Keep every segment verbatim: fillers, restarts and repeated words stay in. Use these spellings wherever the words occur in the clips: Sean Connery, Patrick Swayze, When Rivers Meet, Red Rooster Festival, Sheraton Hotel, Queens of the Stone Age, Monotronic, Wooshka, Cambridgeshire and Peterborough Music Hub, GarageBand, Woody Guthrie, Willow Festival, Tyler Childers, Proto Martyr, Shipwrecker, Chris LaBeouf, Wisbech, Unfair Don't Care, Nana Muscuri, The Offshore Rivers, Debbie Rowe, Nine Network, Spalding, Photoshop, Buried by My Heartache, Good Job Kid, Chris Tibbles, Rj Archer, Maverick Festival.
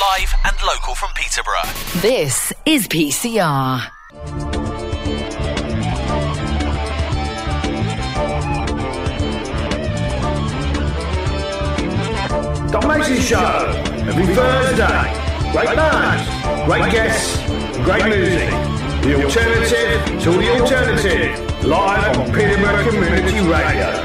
live and local from Peterborough. This is P C R. Doc Mason Show, every Thursday. Great bands, great guests, great music. The alternative to the alternative. Live on Peterborough Community Radio.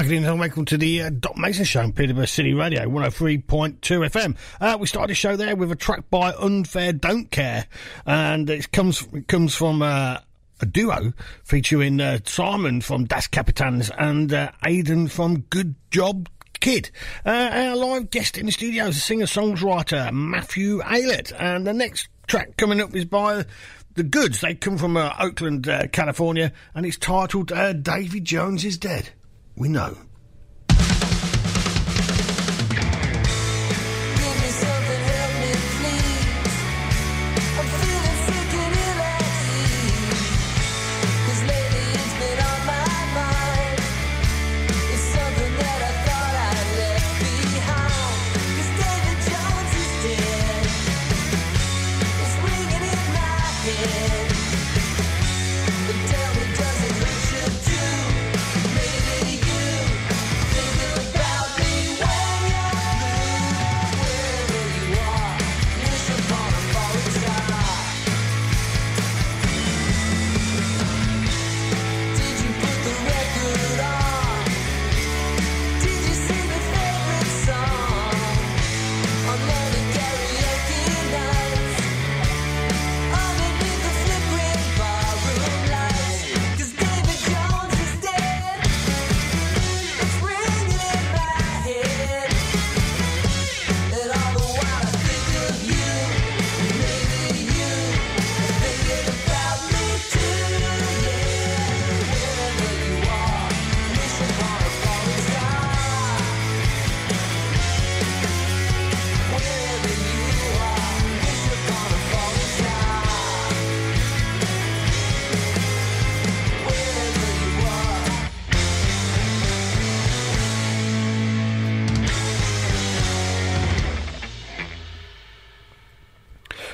Good evening and welcome to the uh, Doc Mason Show on Peterborough City Radio, one oh three point two F M. Uh, we started the show there with a track by Unfair Don't Care, and it comes it comes from uh, a duo featuring uh, Simon from Das Kapitans and uh, Aidan from Good Job Kid. Uh, our live guest in the studio is singer-songwriter Matthew Aylett, and the next track coming up is by The Goods. They come from uh, Oakland, uh, California, and it's titled uh, Davy Jones Is Dead. We know.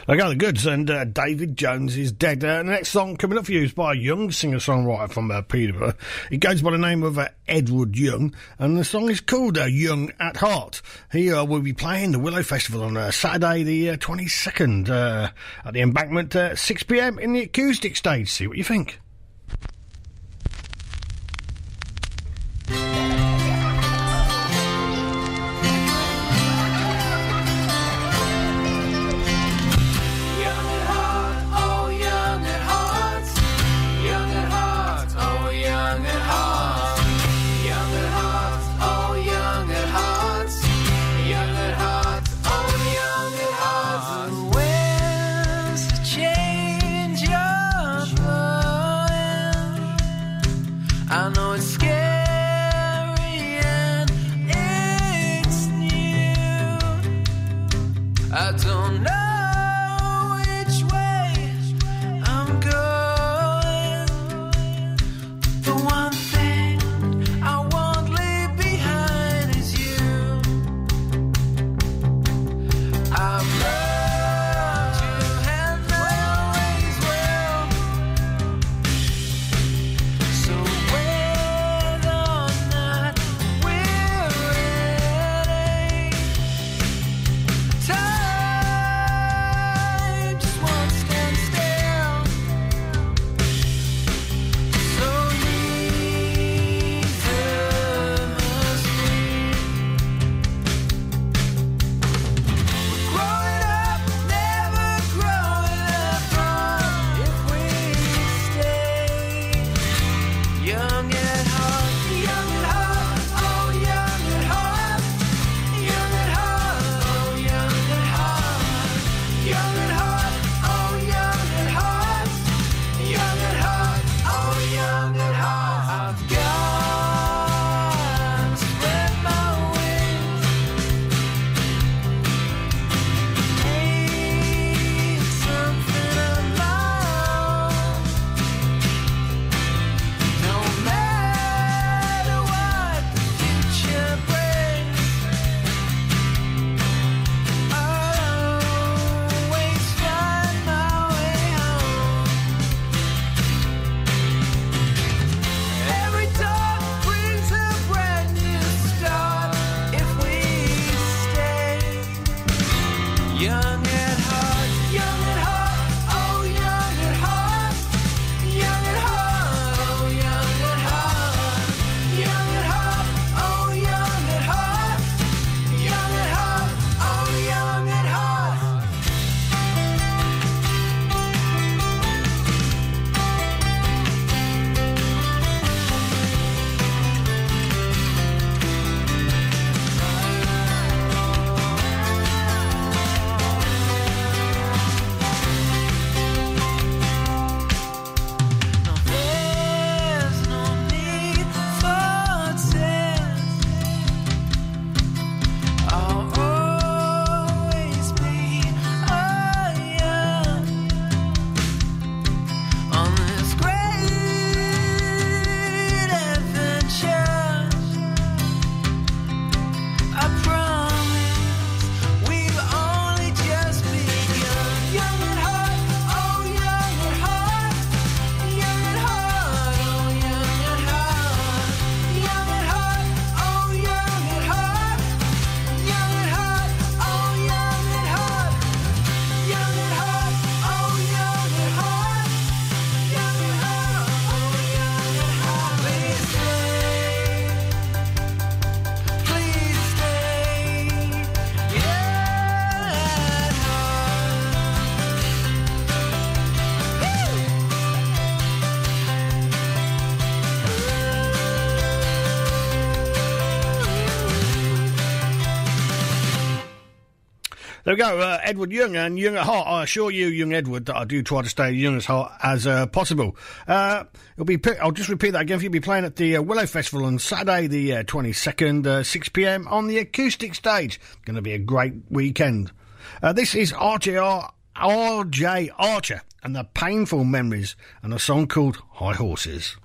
They go The Goods and uh, David Jones Is Dead. Uh, and the next song coming up for you is by a young singer-songwriter from uh, Peterborough. It goes by the name of uh, Edward Young, and the song is called uh, Young at Heart. He uh, will be playing the Willow Festival on uh, Saturday the uh, twenty-second uh, at the Embankment at uh, six p m in the acoustic stage. See what you think. There we go, uh, Edward Young and Young at Heart. I assure you, young Edward, that I do try to stay young as heart as uh, possible. Uh, it'll be. I'll just repeat that again for you. You'll be playing at the uh, Willow Festival on Saturday the uh, twenty-second, uh, six p m on the acoustic stage. Going to be a great weekend. Uh, this is R J R, R J Archer and the Painful Memories and a song called High Horses.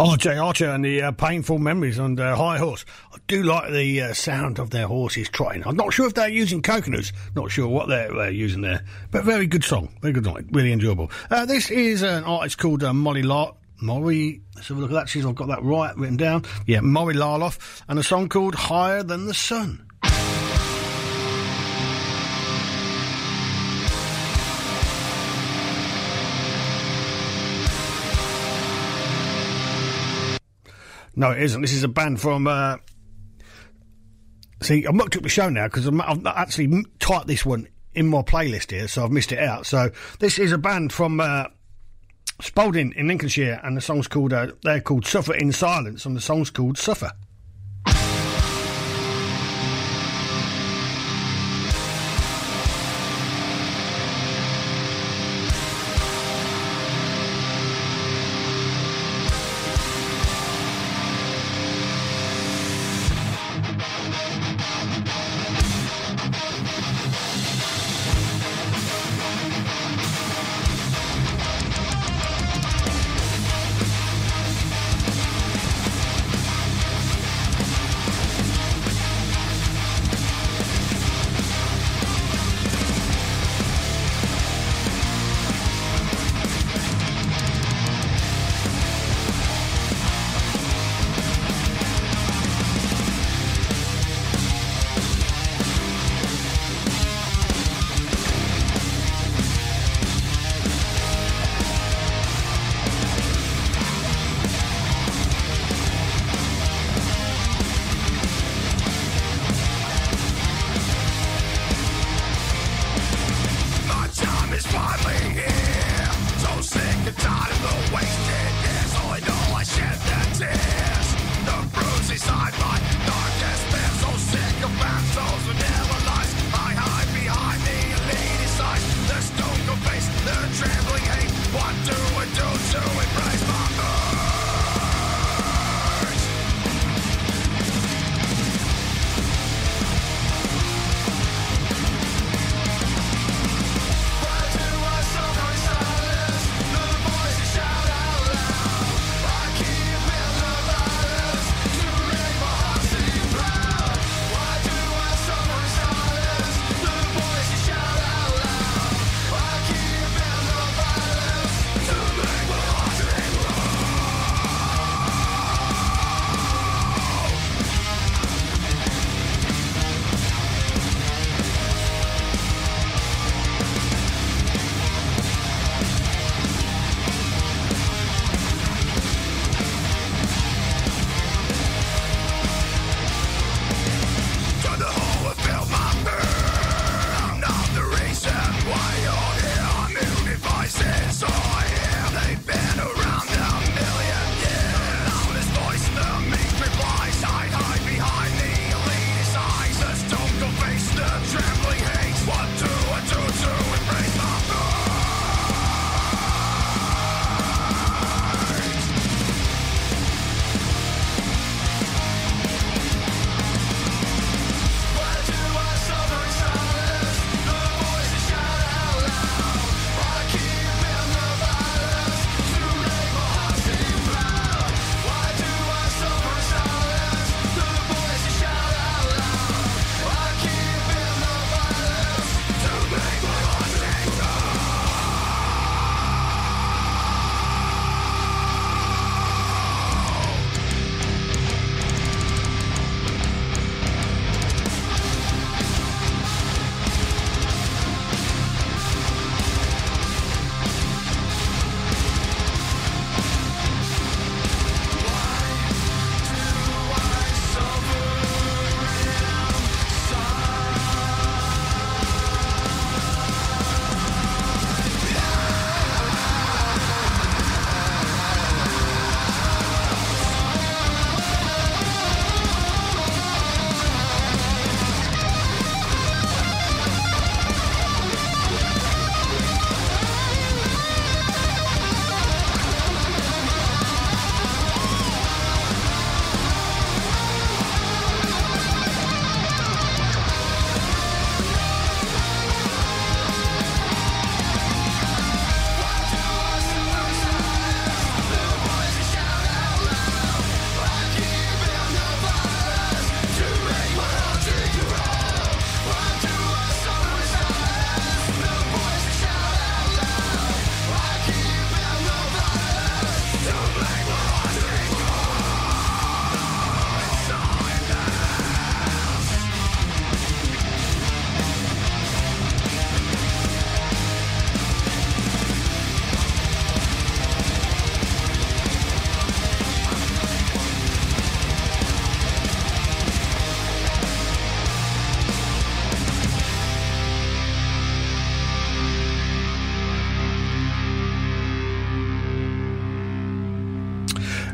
R J Archer and the uh, Painful Memories on the High Horse. I do like the uh, sound of their horses trotting. I'm not sure if they're using coconuts, not sure what they're uh, using there, but very good song, very good song, really enjoyable. Uh, this is an artist called uh, Molly Lart. Molly, let's have a look at that, see if I've got that right written down. Yeah, Molly Karloff, and a song called Higher Than the Sun. No, it isn't. This is a band from... Uh... See, I've mucked up the show now because I've actually typed this one in my playlist here, so I've missed it out. So this is a band from uh, Spalding in Lincolnshire, and the song's called... Uh, they're called Suffer in Silence, and the song's called Suffer. They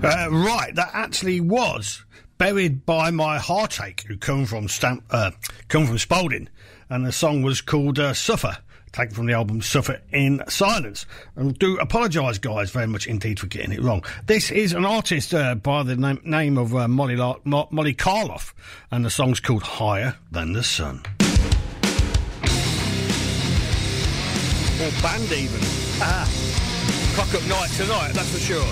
Uh, right, that actually was Buried by My Heartache, who come from Stamp, uh, come from Spalding, and the song was called uh, Suffer, taken from the album Suffer in Silence. And do apologise, guys, very much indeed for getting it wrong. This is an artist uh, by the name, name of uh, Molly, La- Mo- Molly Karloff, and the song's called Higher Than the Sun. Or band, even. Ah, cock up night tonight, that's for sure.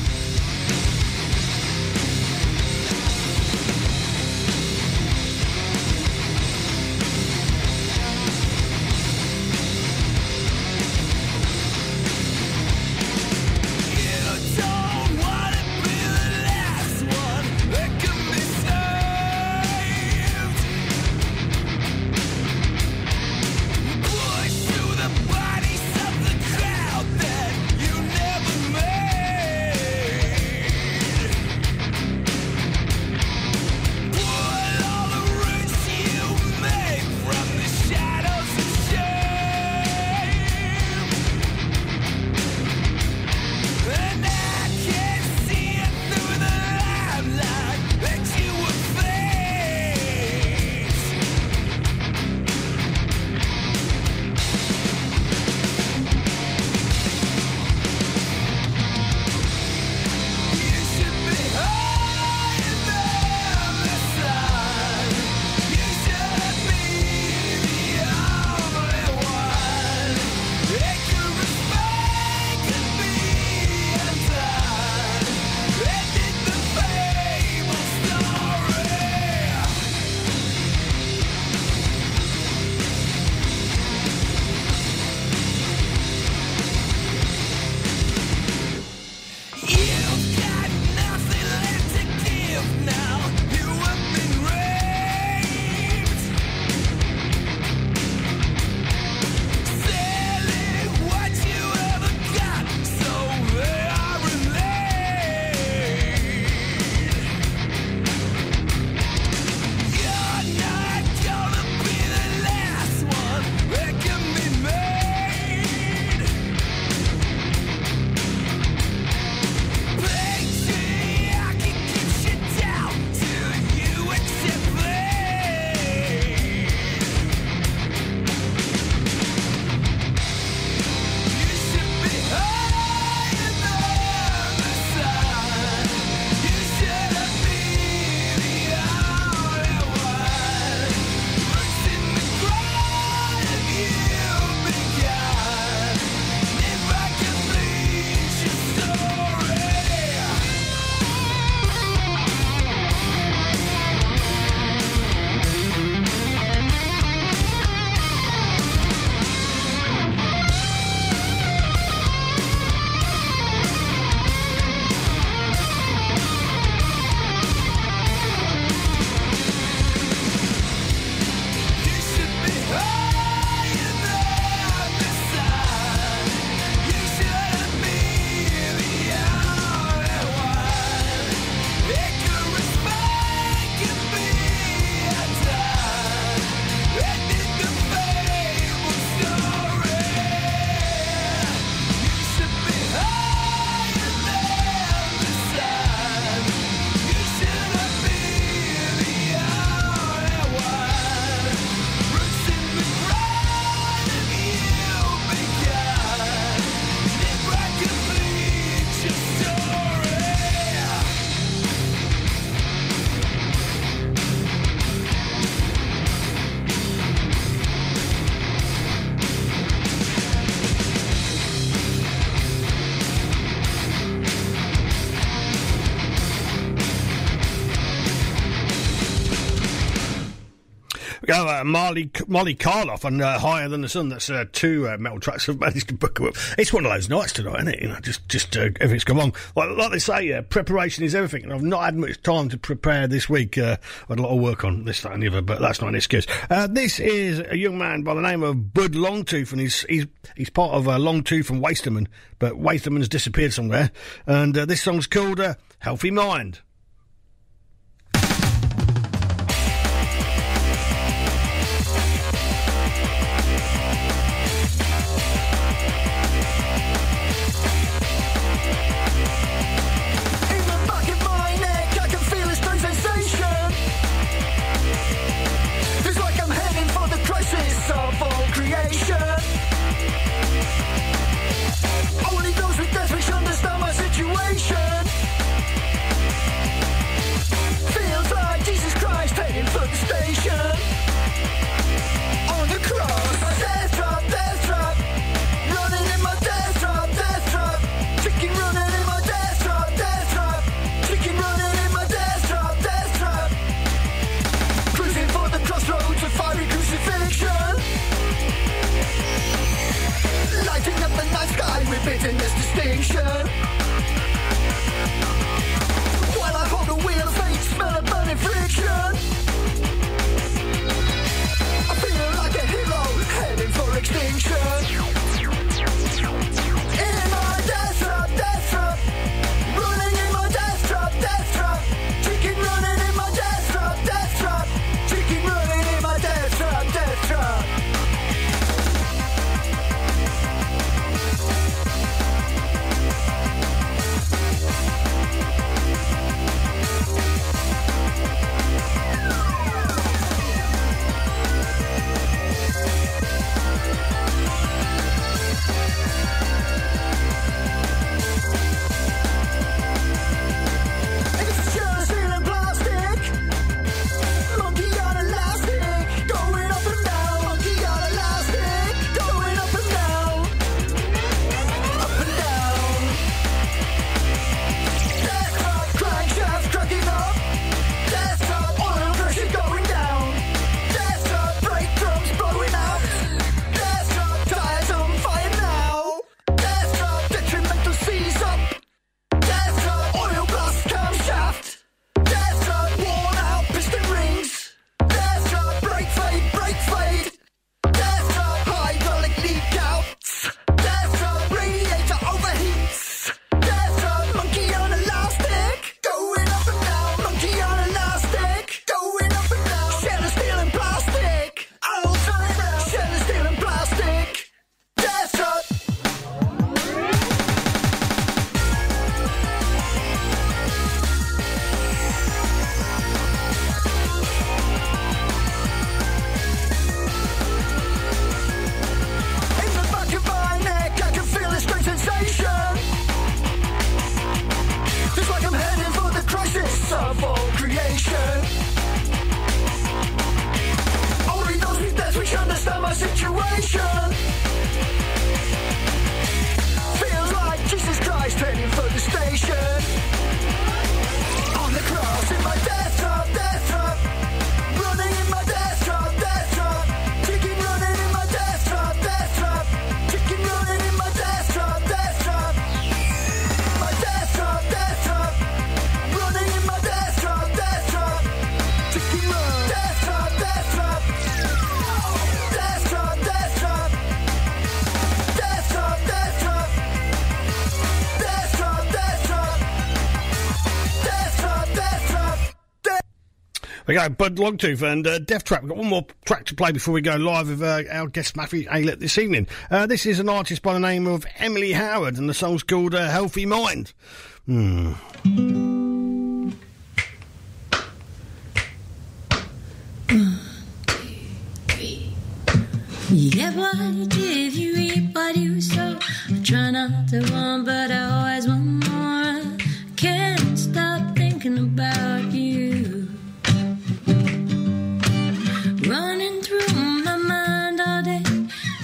Oh, uh, Molly Molly Karloff and uh, Higher Than the Sun. That's uh, two uh, metal tracks I've managed to book up. It's one of those nights tonight, isn't it? You know, just just uh, everything's gone wrong. Like, like they say, uh, preparation is everything. And I've not had much time to prepare this week. Uh, I had a lot of work on this, that, and the other, but that's not an excuse. Uh, this is a young man by the name of Bud Longtooth, and he's he's he's part of uh, Longtooth and Wasterman, but Wasterman's disappeared somewhere. And uh, this song's called uh, "Healthy Mind." He's a fucking in this distinction. While I hold the wheel of fate, smell of burning friction. I feel like a hero heading for extinction. In my death trap, death trap, running in my death trap, death trap. Chicken running in my death trap, death trap. Chicken running in my death trap, death trap. We go, Bud Longtooth and uh, Death Trap. We've got one more track to play before we go live with uh, our guest Matthew Aylett this evening. Uh, this is an artist by the name of Emily Howard, and the song's called uh, Healthy Mind. Hmm. One, two, three. You get what you give, you eat what you sow. I try not to want, but I always want more. I can't stop thinking about you. Running through my mind all day,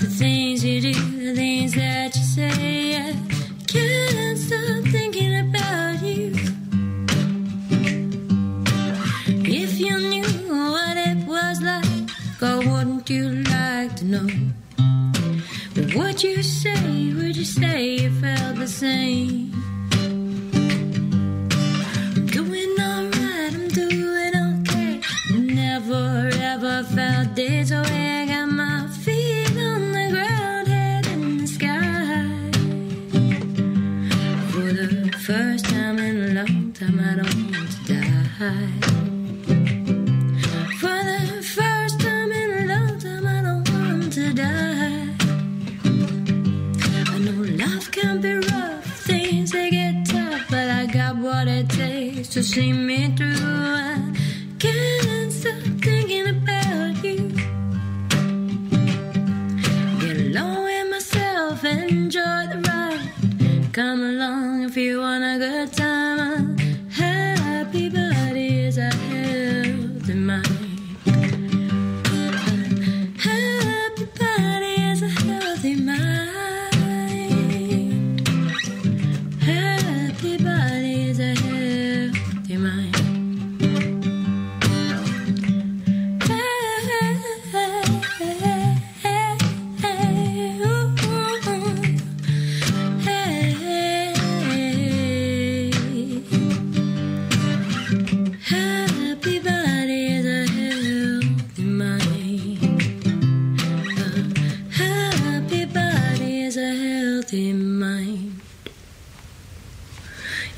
the things you do, the things that you say. I can't stop thinking about you. If you knew what it was like, God, wouldn't you like to know? Would you say, would you say you felt the same? I'm doing alright, I'm doing okay. Never I felt this way. I got my feet on the ground, head in the sky. For the first time in a long time, I don't want to die. For the first time in a long time, I don't want to die. I know life can be rough, things they get tough, but I got what it takes to see me through. I can't stop thinking about you. Get along with myself, enjoy the ride. Come along if you want a good time. A happy body is a healthy mind. A happy body is a healthy mind. A happy body is a healthy mind. Hey.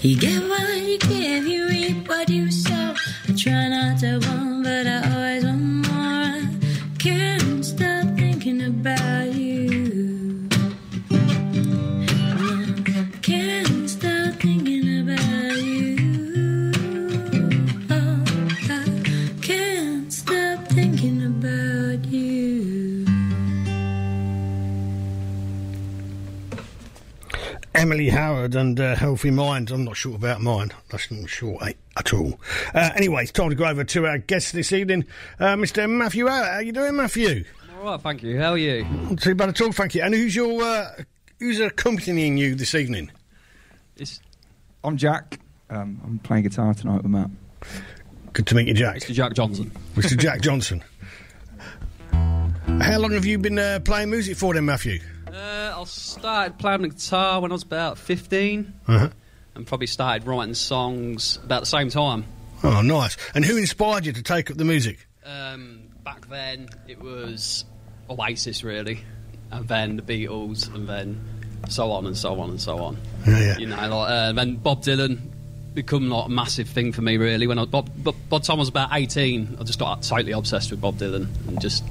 You get what you give, you reap what you sow. I try not to want, but I always want more. I can't stop thinking about you. I can't stop thinking about you. Oh, I can't stop thinking about you. Emily Howard and uh, Healthy Mind. I'm not sure about mine. That's not sure eh, at all. Uh, anyway, it's time to go over to our guest this evening, uh, Mister Matthew Aylett. How are you doing, Matthew? I'm all right, thank you. How are you? Not too bad at all, thank you. And who's your uh, who's accompanying you this evening? It's I'm Jack. Um, I'm playing guitar tonight with Matt. Good to meet you, Jack. Mister Jack Johnson. Mister Jack Johnson. How long have you been uh, playing music for then, Matthew? Uh, I started playing the guitar when I was about fifteen, uh-huh. and probably started writing songs about the same time. Oh, nice. And who inspired you to take up the music? Um, back then, it was Oasis, really, and then the Beatles, and then so on and so on and so on. Yeah, yeah. You know, like, uh, then Bob Dylan become like a massive thing for me, really. When I, Bob, Bob, by the time I was about eighteen, I just got totally obsessed with Bob Dylan, and just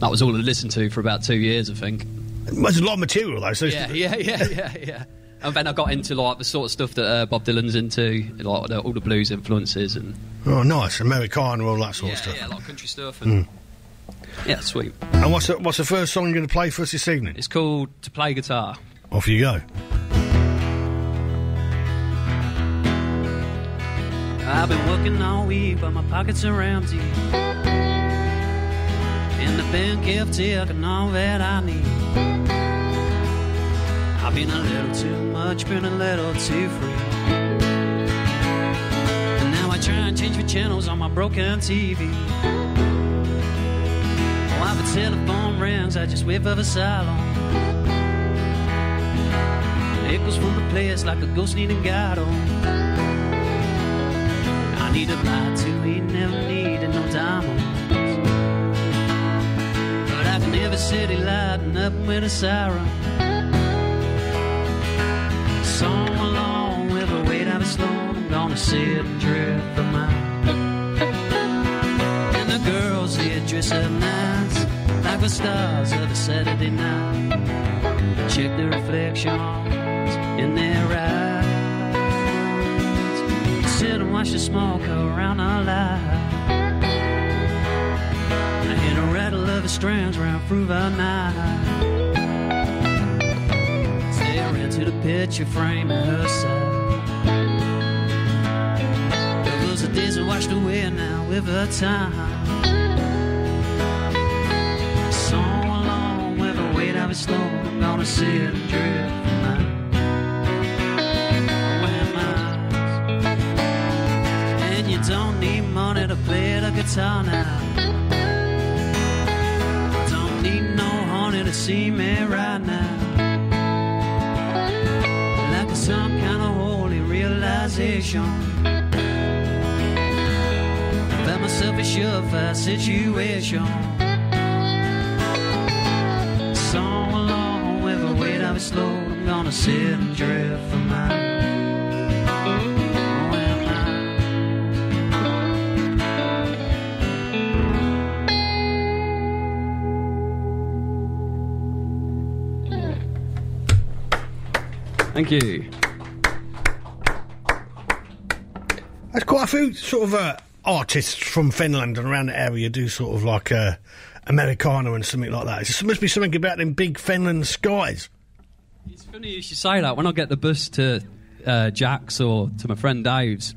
that was all I listened to for about two years, I think. There's a lot of material, though. So yeah, yeah, yeah, yeah, yeah. And then I got into like the sort of stuff that uh, Bob Dylan's into, like the, all the blues influences and. Oh, nice, Americana, all that sort yeah, of stuff. Yeah, like country stuff and. Mm. Yeah, sweet. And what's the, what's the first song you're going to play for us this evening? It's called "To Play Guitar." Off you go. I've been working all week, but my pockets are empty, and I've been kept taking all that I need. I've been a little too much, been a little too free, and now I try and change the channels on my broken T V. While the telephone rings, I just wait for the silence. Echoes from the place like a ghost needing God on. I need a light to eat, never needed no diamonds, but I can hear the city lighting up with a siren. Song along with the weight of a slow, I'm gonna sit and drift for mine. And the girls here dress up nice, like the stars of a Saturday night. Check the reflections in their eyes. Sit and watch the smoke around our lives. And I hear the rattle of the strands round through the night. To the picture frame at her side, those are days are washed away now with her time. So along with the weight of it slow, I'm gonna see it and drift. When miles, and you don't need money to play the guitar now. I don't need no honey to see me right now. Some kind of holy realization about myself a surefire situation. Song along with the weight of it slow, I'm gonna sit and drift for mine. Thank you. There's quite a few sort of uh, artists from Finland and around the area do sort of like uh, Americana and something like that. There must be something about them big Finland skies. It's funny you should say that. When I get the bus to uh, Jack's or to my friend Dave's,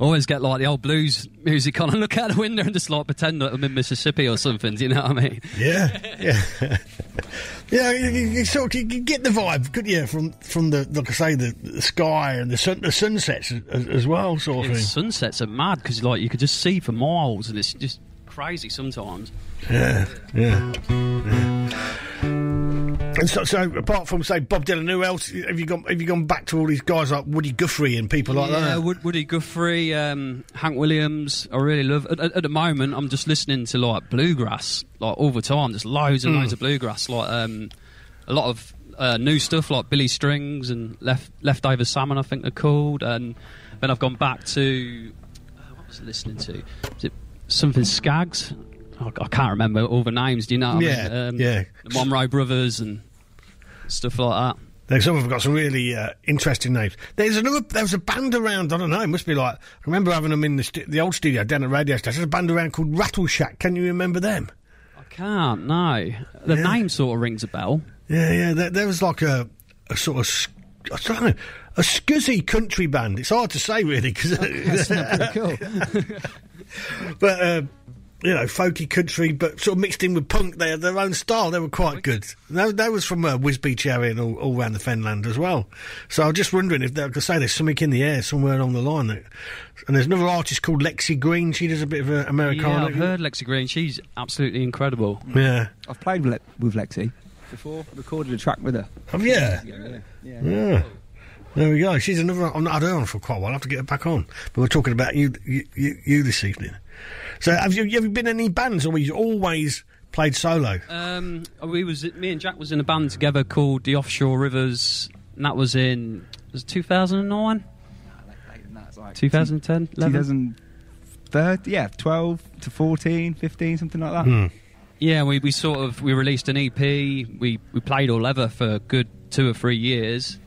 I always get like the old blues music on and look out the window and just like pretend that I'm in Mississippi or something. Do you know what I mean? Yeah, yeah. Yeah, you, you sort of you get the vibe, couldn't you? From from the like I say, the, the sky and the sun, the sunsets as, as well, sort of yeah, thing. Sunsets are mad because like you could just see for miles, and it's just crazy sometimes. Yeah, yeah, yeah. And so, so, apart from say Bob Dylan, who else have you gone? Have you gone back to all these guys like Woody Guthrie and people like yeah, that? Yeah, Wood, Woody Guthrie, um, Hank Williams. I really love. At, at the moment, I'm just listening to like bluegrass, like all the time. There's loads and mm. loads of bluegrass. Like um, a lot of uh, new stuff like Billy Strings and Left Leftover Salmon, I think they're called. And then I've gone back to, uh, what was I listening to? Is it something Skags? Oh, I can't remember all the names, do you know? Yeah, I mean, um, yeah. The Monroe Brothers and stuff like that. Some of them have got some really uh, interesting names. There's another. There was a band around. I don't know. It must be like. I remember having them in the, stu the old studio down at Radio Station. There's a band around called Rattleshack. Can you remember them? I can't. No, the yeah. name sort of rings a bell. Yeah, yeah. There, there was like a, a sort of. I don't know. A scuzzy country band. It's hard to say really because. That's not pretty cool. But uh, you know, folky country, but sort of mixed in with punk. They had their own style. They were quite good. That, that was from uh, Wisby Cherry and all, all around the Fenland as well. So I was just wondering if, like I say, there's something in the air somewhere along the line. That, and there's another artist called Lexi Green. She does a bit of uh, Americana. Yeah, I've heard Lexi Green. She's absolutely incredible. Yeah. I've played with, Le with Lexi before. I recorded a track with her. Oh, yeah. Yeah. Yeah. Yeah. There we go. She's another. I've not had her on for quite a while. I'll have to get her back on. But we're talking about you, you, you, you this evening. So have you, have you been in any bands, or have you always played solo? Um, we was me and Jack was in a band together called The Offshore Rivers, and that was in was two thousand and nine. Two thousand ten, two thousand thirty, yeah, twelve to fourteen, fifteen, something like that. Mm. Yeah, we we sort of we released an E P. We we played all over for a good two or three years.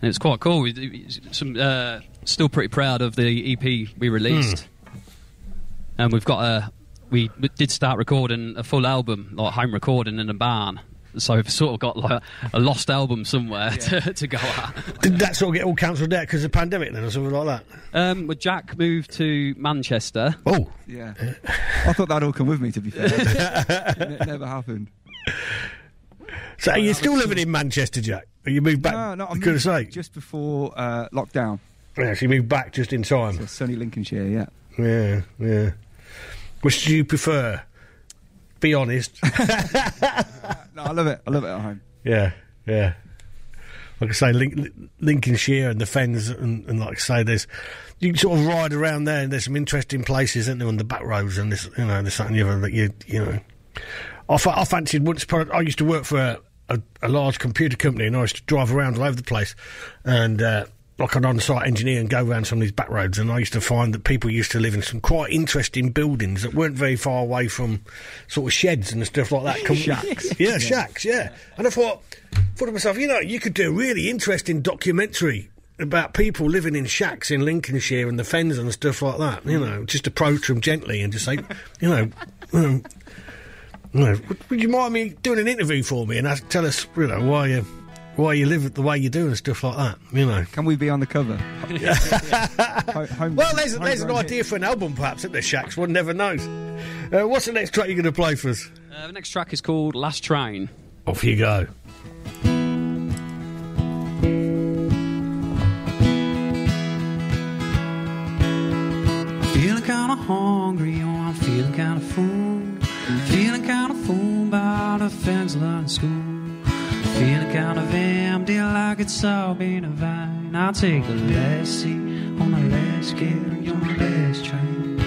And it's quite cool. Some, uh, still pretty proud of the E P we released. Mm. And we've got a... We did start recording a full album, like home recording in a barn. So we've sort of got like a lost album somewhere yeah. to, to go at. Did that sort of get all cancelled out because of the pandemic then or something like that? Um, well, Jack moved to Manchester. Oh! Yeah. I thought that'd all come with me, to be fair. It never happened. So are you still living in Manchester, Jack? Or you moved back? No, no, I moved say? just before uh, lockdown. Yeah, so you moved back just in time. So sunny Lincolnshire, yeah. Yeah, yeah. Which do you prefer? Be honest. No, I love it. I love it at home. Yeah, yeah. Like I say, Link Lincolnshire and the Fens, and, and like I say, there's you can sort of ride around there, and there's some interesting places, isn't there, on the back roads, and this, you know, this and the other that you, you know. I, I fancied once upon a, I used to work for a, a, a large computer company, and I used to drive around all over the place and uh, like an on-site engineer and go around some of these back roads, and I used to find that people used to live in some quite interesting buildings that weren't very far away from sort of sheds and stuff like that. Shacks. Yeah, yeah, shacks, yeah. And I thought, thought to myself, you know, you could do a really interesting documentary about people living in shacks in Lincolnshire and the Fens and stuff like that, you know, just approach them gently and just say, you know... Um, No. Would you mind me doing an interview for me and ask, tell us, you know, why you why you live the way you do and stuff like that? You know, can we be on the cover? Home, well, there's a, there's an idea for an album, perhaps, isn't there, Shax? One never knows. Uh, what's the next track you're going to play for us? Uh, the next track is called "Last Train." Off you go. I'm feeling kind of hungry, or I'm feeling kind of full. Feeling kind of fooled by the things I learned in school. Feeling kind of empty, like it's all been a vain. I'll take the last seat on the last carriage on the last train.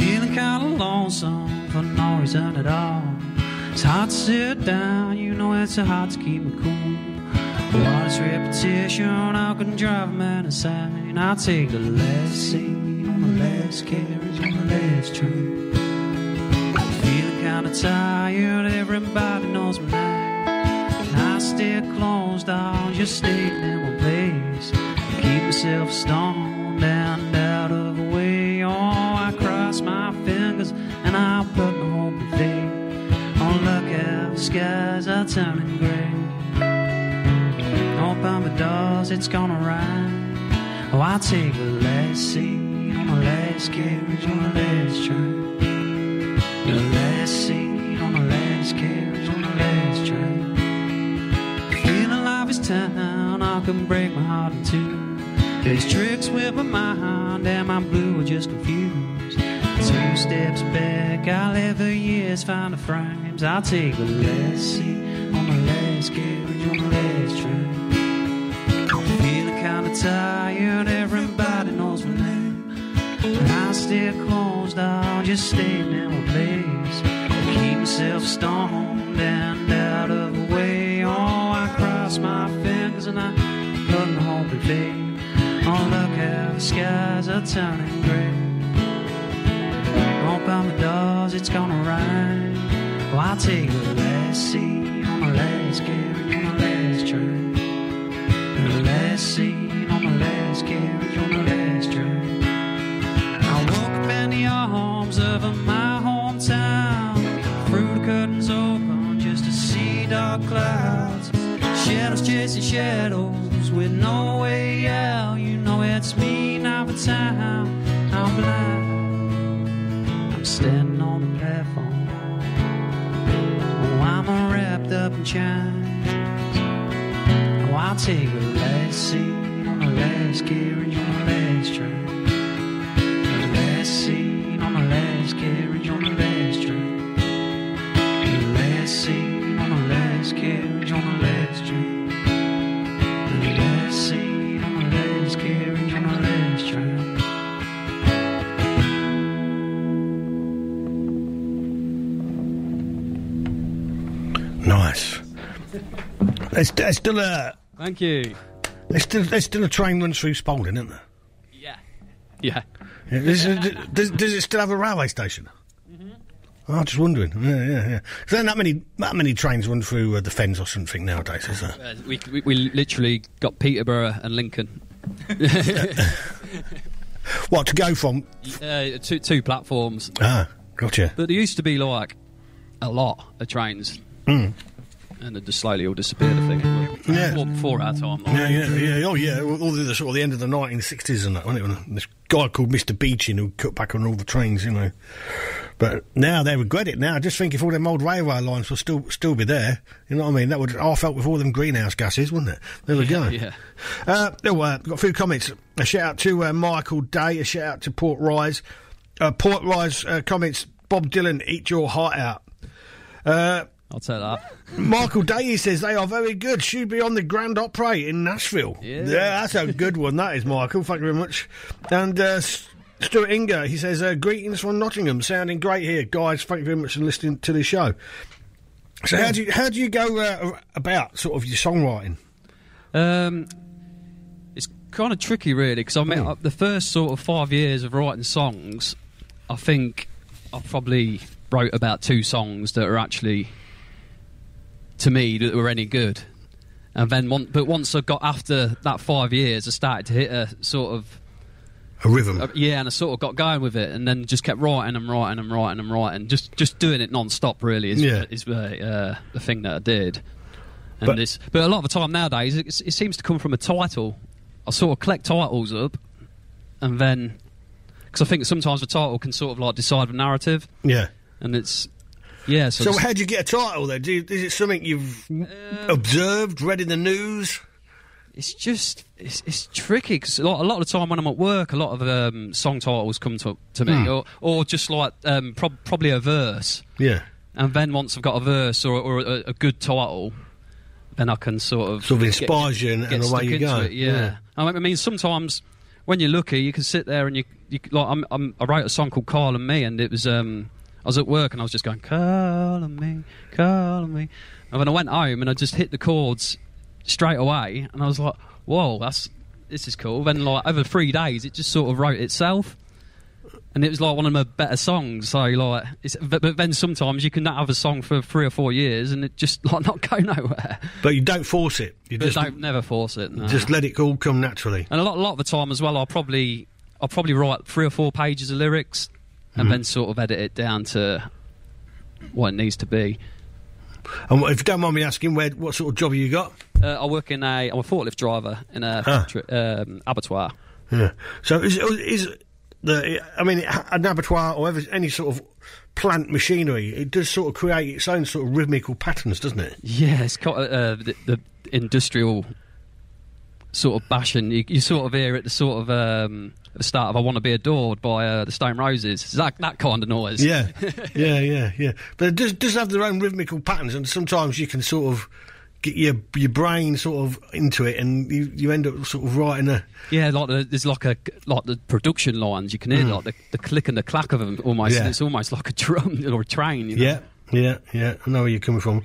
Feeling kind of lonesome for no reason at all. It's hard to sit down, you know it's hard to keep me cool. All this repetition, I can drive a man insane. I'll take the last seat on the last carriage on the last train. Kinda tired, everybody knows my name. I stay closed out, just staying in my place. Keep myself stoned and out of the way. Oh, I cross my fingers and I put my hope in faith. Oh, look at the skies are turning grey. Open the doors, it's gonna rain. Oh, I'll take the last seat on the last carriage on the last train. The last seat on the last carriage on the last train. Feeling life is town, I can break my heart in two. There's tricks with my mind and my blue are just confused. Two steps back, I'll ever years find the frames. I'll take the last seat on the last carriage on the last train. Feeling kinda tired, everybody knows my name. I stay closed out, just staying in my place. Keep myself stoned and out of the way. Oh, be big. Oh, look how the skies are turning grey. Open the doors, it's gonna rain. Oh, I'll take the last seat on the last carriage, on the last train. The last seat on the last carriage, on the last train. I woke up in the arms of my hometown, through the curtains open just to see dark clouds. Shadows chasing shadows with no way out. You know it's me now, but time I'm blind. I'm standing on the platform. Oh, I'm all wrapped up in chains. Oh, I'll take the last seat on the last carriage on the last train. The last seat on the last carriage on the last train. The last seat on the last carriage on the last train. Nice. There's, there's still a. Thank you. There's still, there's still a train runs through Spalding, isn't there? Yeah. Yeah. yeah does, it, does, does it still have a railway station? Mm-hmm. Oh, I'm just wondering. Yeah, yeah, yeah. There aren't that many, that many trains run through uh, the Fens or something nowadays, is there? Uh, we, we we literally got Peterborough and Lincoln. What to go from? Uh, two two platforms. Ah, gotcha. But there used to be like a lot of trains. Mm. And it just slowly all disappeared, I think. Well, yeah. Well, before our time. Like. Yeah, yeah, yeah. Oh, yeah. All the, the sort of the end of the nineteen sixties and that, wasn't it? This guy called Mister Beechin who cut back on all the trains, you know. But now they regret it now. I just think if all them old railway lines will still still be there, you know what I mean? That would half help with all them greenhouse gases, wouldn't it? There we go. Yeah. Uh, oh, uh, got a few comments. A shout-out to uh, Michael Day. A shout-out to Port Rise. Uh, Port Rise uh, comments, Bob Dylan, eat your heart out. Uh... I'll tell that. Michael Day says they are very good. Should be on the Grand Opera in Nashville. Yeah, yeah, that's a good one. That is, Michael. Thank you very much. And uh, Stuart Inger, he says, uh, greetings from Nottingham. Sounding great here, guys. Thank you very much for listening to the show. So, yeah. how do you, how do you go uh, about sort of your songwriting? Um, it's kind of tricky, really, because I mean, oh. the first sort of five years of writing songs, I think I probably wrote about two songs that are actually. To me, that were any good, and then one, but once I got after that five years, I started to hit a sort of a rhythm. A, yeah, and I sort of got going with it, and then just kept writing and writing and writing and writing, just just doing it non-stop. Really, is yeah. is uh, the thing that I did. And but, this, but a lot of the time nowadays, it, it seems to come from a title. I sort of collect titles up, and then because I think sometimes the title can sort of like decide the narrative. Yeah, and it's. Yeah, so, so how do you get a title then? Do you, is it something you've um, observed, read in the news? It's just, it's, it's tricky because a, a lot of the time when I'm at work, a lot of um, song titles come to, to me mm. or, or just like um, prob probably a verse. Yeah. And then once I've got a verse or, or a, a good title, then I can sort of... Sort of inspires you and away you go. It, yeah. yeah. I mean, sometimes when you're lucky, you can sit there and you... you like I'm, I'm, I wrote a song called Carl and Me and it was... Um, I was at work and I was just going, calling me, calling me. And then I went home and I just hit the chords straight away. And I was like, whoa, that's, this is cool. Then like over three days, it just sort of wrote itself. And it was like one of my better songs. So like, it's, but, but then sometimes you can have a song for three or four years and it just like not go nowhere. But you don't force it. You just don't never force it. No. Just let it all come naturally. And a lot, a lot of the time as well, I'll probably, I'll probably write three or four pages of lyrics. And mm-hmm. then sort of edit it down to what it needs to be. And if you don't mind me asking, where what sort of job have you got? Uh, I work in a... I'm a forklift driver in a huh. um, abattoir. Yeah. So is is the... I mean, an abattoir or any sort of plant machinery, it does sort of create its own sort of rhythmical patterns, doesn't it? Yeah, it's got uh, the, the industrial sort of bashing. You, you sort of hear it, the sort of... Um, the start of I Want to Be Adored by uh, the Stone Roses. It's that, that kind of noise. Yeah, yeah, yeah, yeah. But it does, does have their own rhythmical patterns, and sometimes you can sort of get your your brain sort of into it, and you, you end up sort of writing a... Yeah, like the, there's like a like the production lines. You can hear mm. like the, the click and the clack of them almost. Yeah. It's almost like a drum or a train. You know? Yeah, yeah, yeah. I know where you're coming from.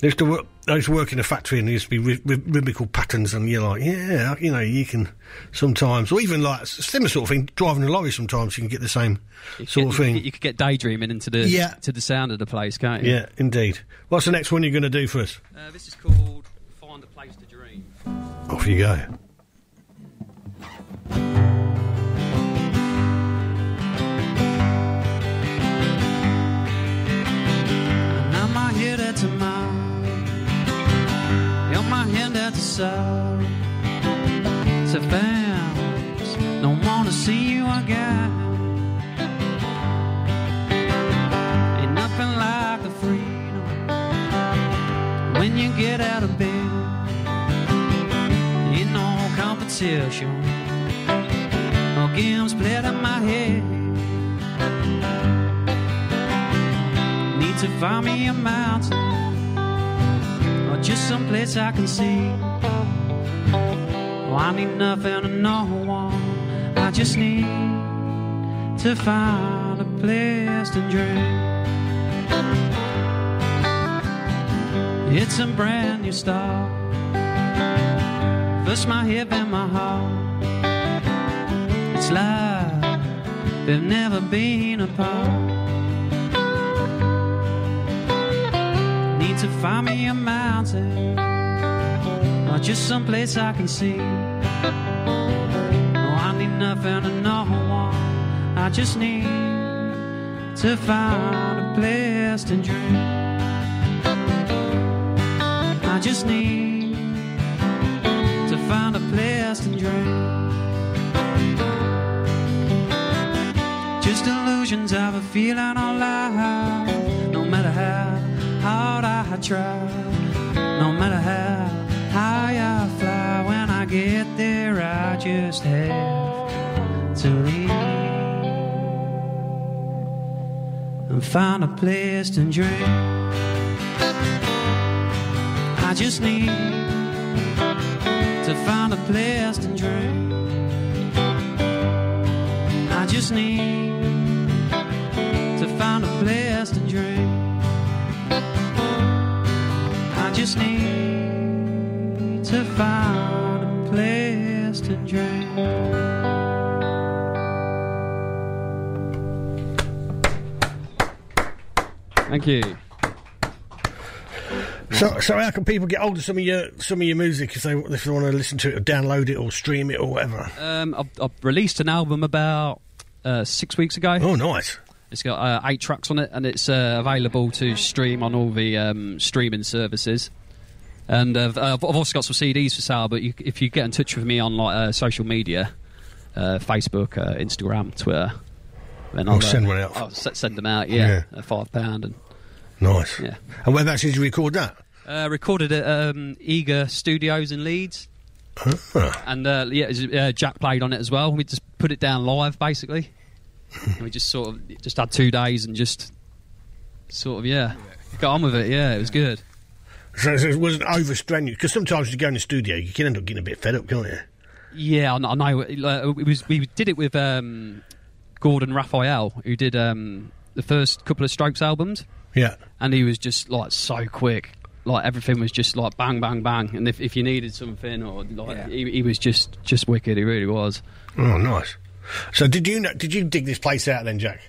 There's the... I used to work in a factory and there used to be ry- ry- rhythmical patterns, and you're like, yeah, you know, you can sometimes, or even like similar sort of thing, driving a lorry sometimes you can get the same you sort get, of thing. You could get daydreaming into the yeah. to the sound of the place, can't you? Yeah, indeed. What's the next one you're going to do for us? Uh, this is called Find a Place to Dream. Off you go. And I might hear that tomorrow, held my hand out to sorrow. Said, "Bounce, don't wanna see you again." Ain't nothing like the freedom when you get out of bed. Ain't no competition, no games played in my head. Need to find me a mountain, just someplace I can see. Oh, I need nothing and no one, I just need to find a place to dream. It's a brand new start, first my hip and my heart. It's like they've never been apart. To find me a mountain, or just someplace I can see. No, I need nothing and no one, I just need to find a place to dream. I just need to find a place to dream. Just illusions of a feeling all alive, no matter how hard I try, no matter how high I fly, when I get there I just have to leave and find a place to dream. I just need to find a place to dream. I just need to find a place to dream. I just need to find a place to dream. Thank you. So, so how can people get hold of some of your some of your music if they if they want to listen to it or download it or stream it or whatever? Um, I've, I've released an album about uh, six weeks ago. Oh, nice. It's got uh, eight tracks on it, and it's uh, available to stream on all the um, streaming services. And uh, I've also got some C Ds for sale, but you, if you get in touch with me on like uh, social media, uh, Facebook, uh, Instagram, Twitter, then I'll, I'll send uh, one out. I'll send them out, yeah, yeah. At five pound. And nice. Yeah. And whereabouts did you record that? Uh, recorded at um, Eager Studios in Leeds. Uh-huh. And uh, yeah, uh, Jack played on it as well. We just put it down live, basically. We just sort of just had two days and just sort of yeah got on with it. Yeah, it was good. So, so it wasn't over strenuous, because sometimes you go in the studio you can end up getting a bit fed up, can't you? Yeah, I know. It was, we did it with um, Gordon Raphael, who did um, the first couple of Strokes albums. Yeah, and he was just like so quick. Like everything was just like bang, bang, bang. And if if you needed something or like yeah. he, he was just just wicked. He really was. Oh, nice. So did you did you dig this place out then, Jack?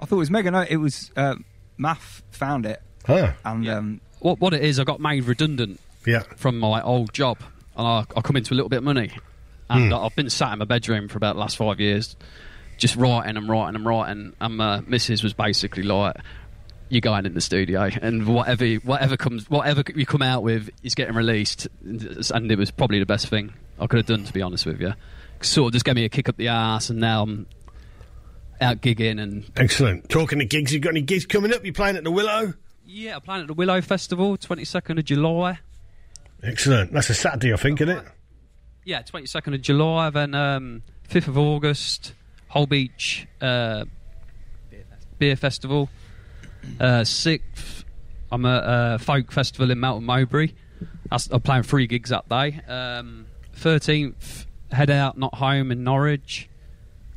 I thought it was mega. No, it was uh, Math found it. Oh. And yeah. um, what what it is, I got made redundant. Yeah. From my old job, and I, I come into a little bit of money, and mm. I've been sat in my bedroom for about the last five years, just writing and writing and writing. And my missus was basically like, "You're going in the studio, and whatever whatever comes, whatever you come out with is getting released." And it was probably the best thing I could have done, to be honest with you. Sort of just gave me a kick up the arse, and now I'm out gigging. And excellent. Talking of gigs, you got any gigs coming up? You playing at the Willow? Yeah, I'm playing at the Willow Festival, twenty-second of July. Excellent. That's a Saturday, I think, isn't it? Yeah, twenty-second of July, then um, fifth of August, Whole Beach uh, Beer, Fest- Beer Festival. Uh, sixth, I'm at uh, Folk Festival in Melton Mowbray. I'm playing three gigs that day. Um, thirteenth, Head Out Not Home in Norwich.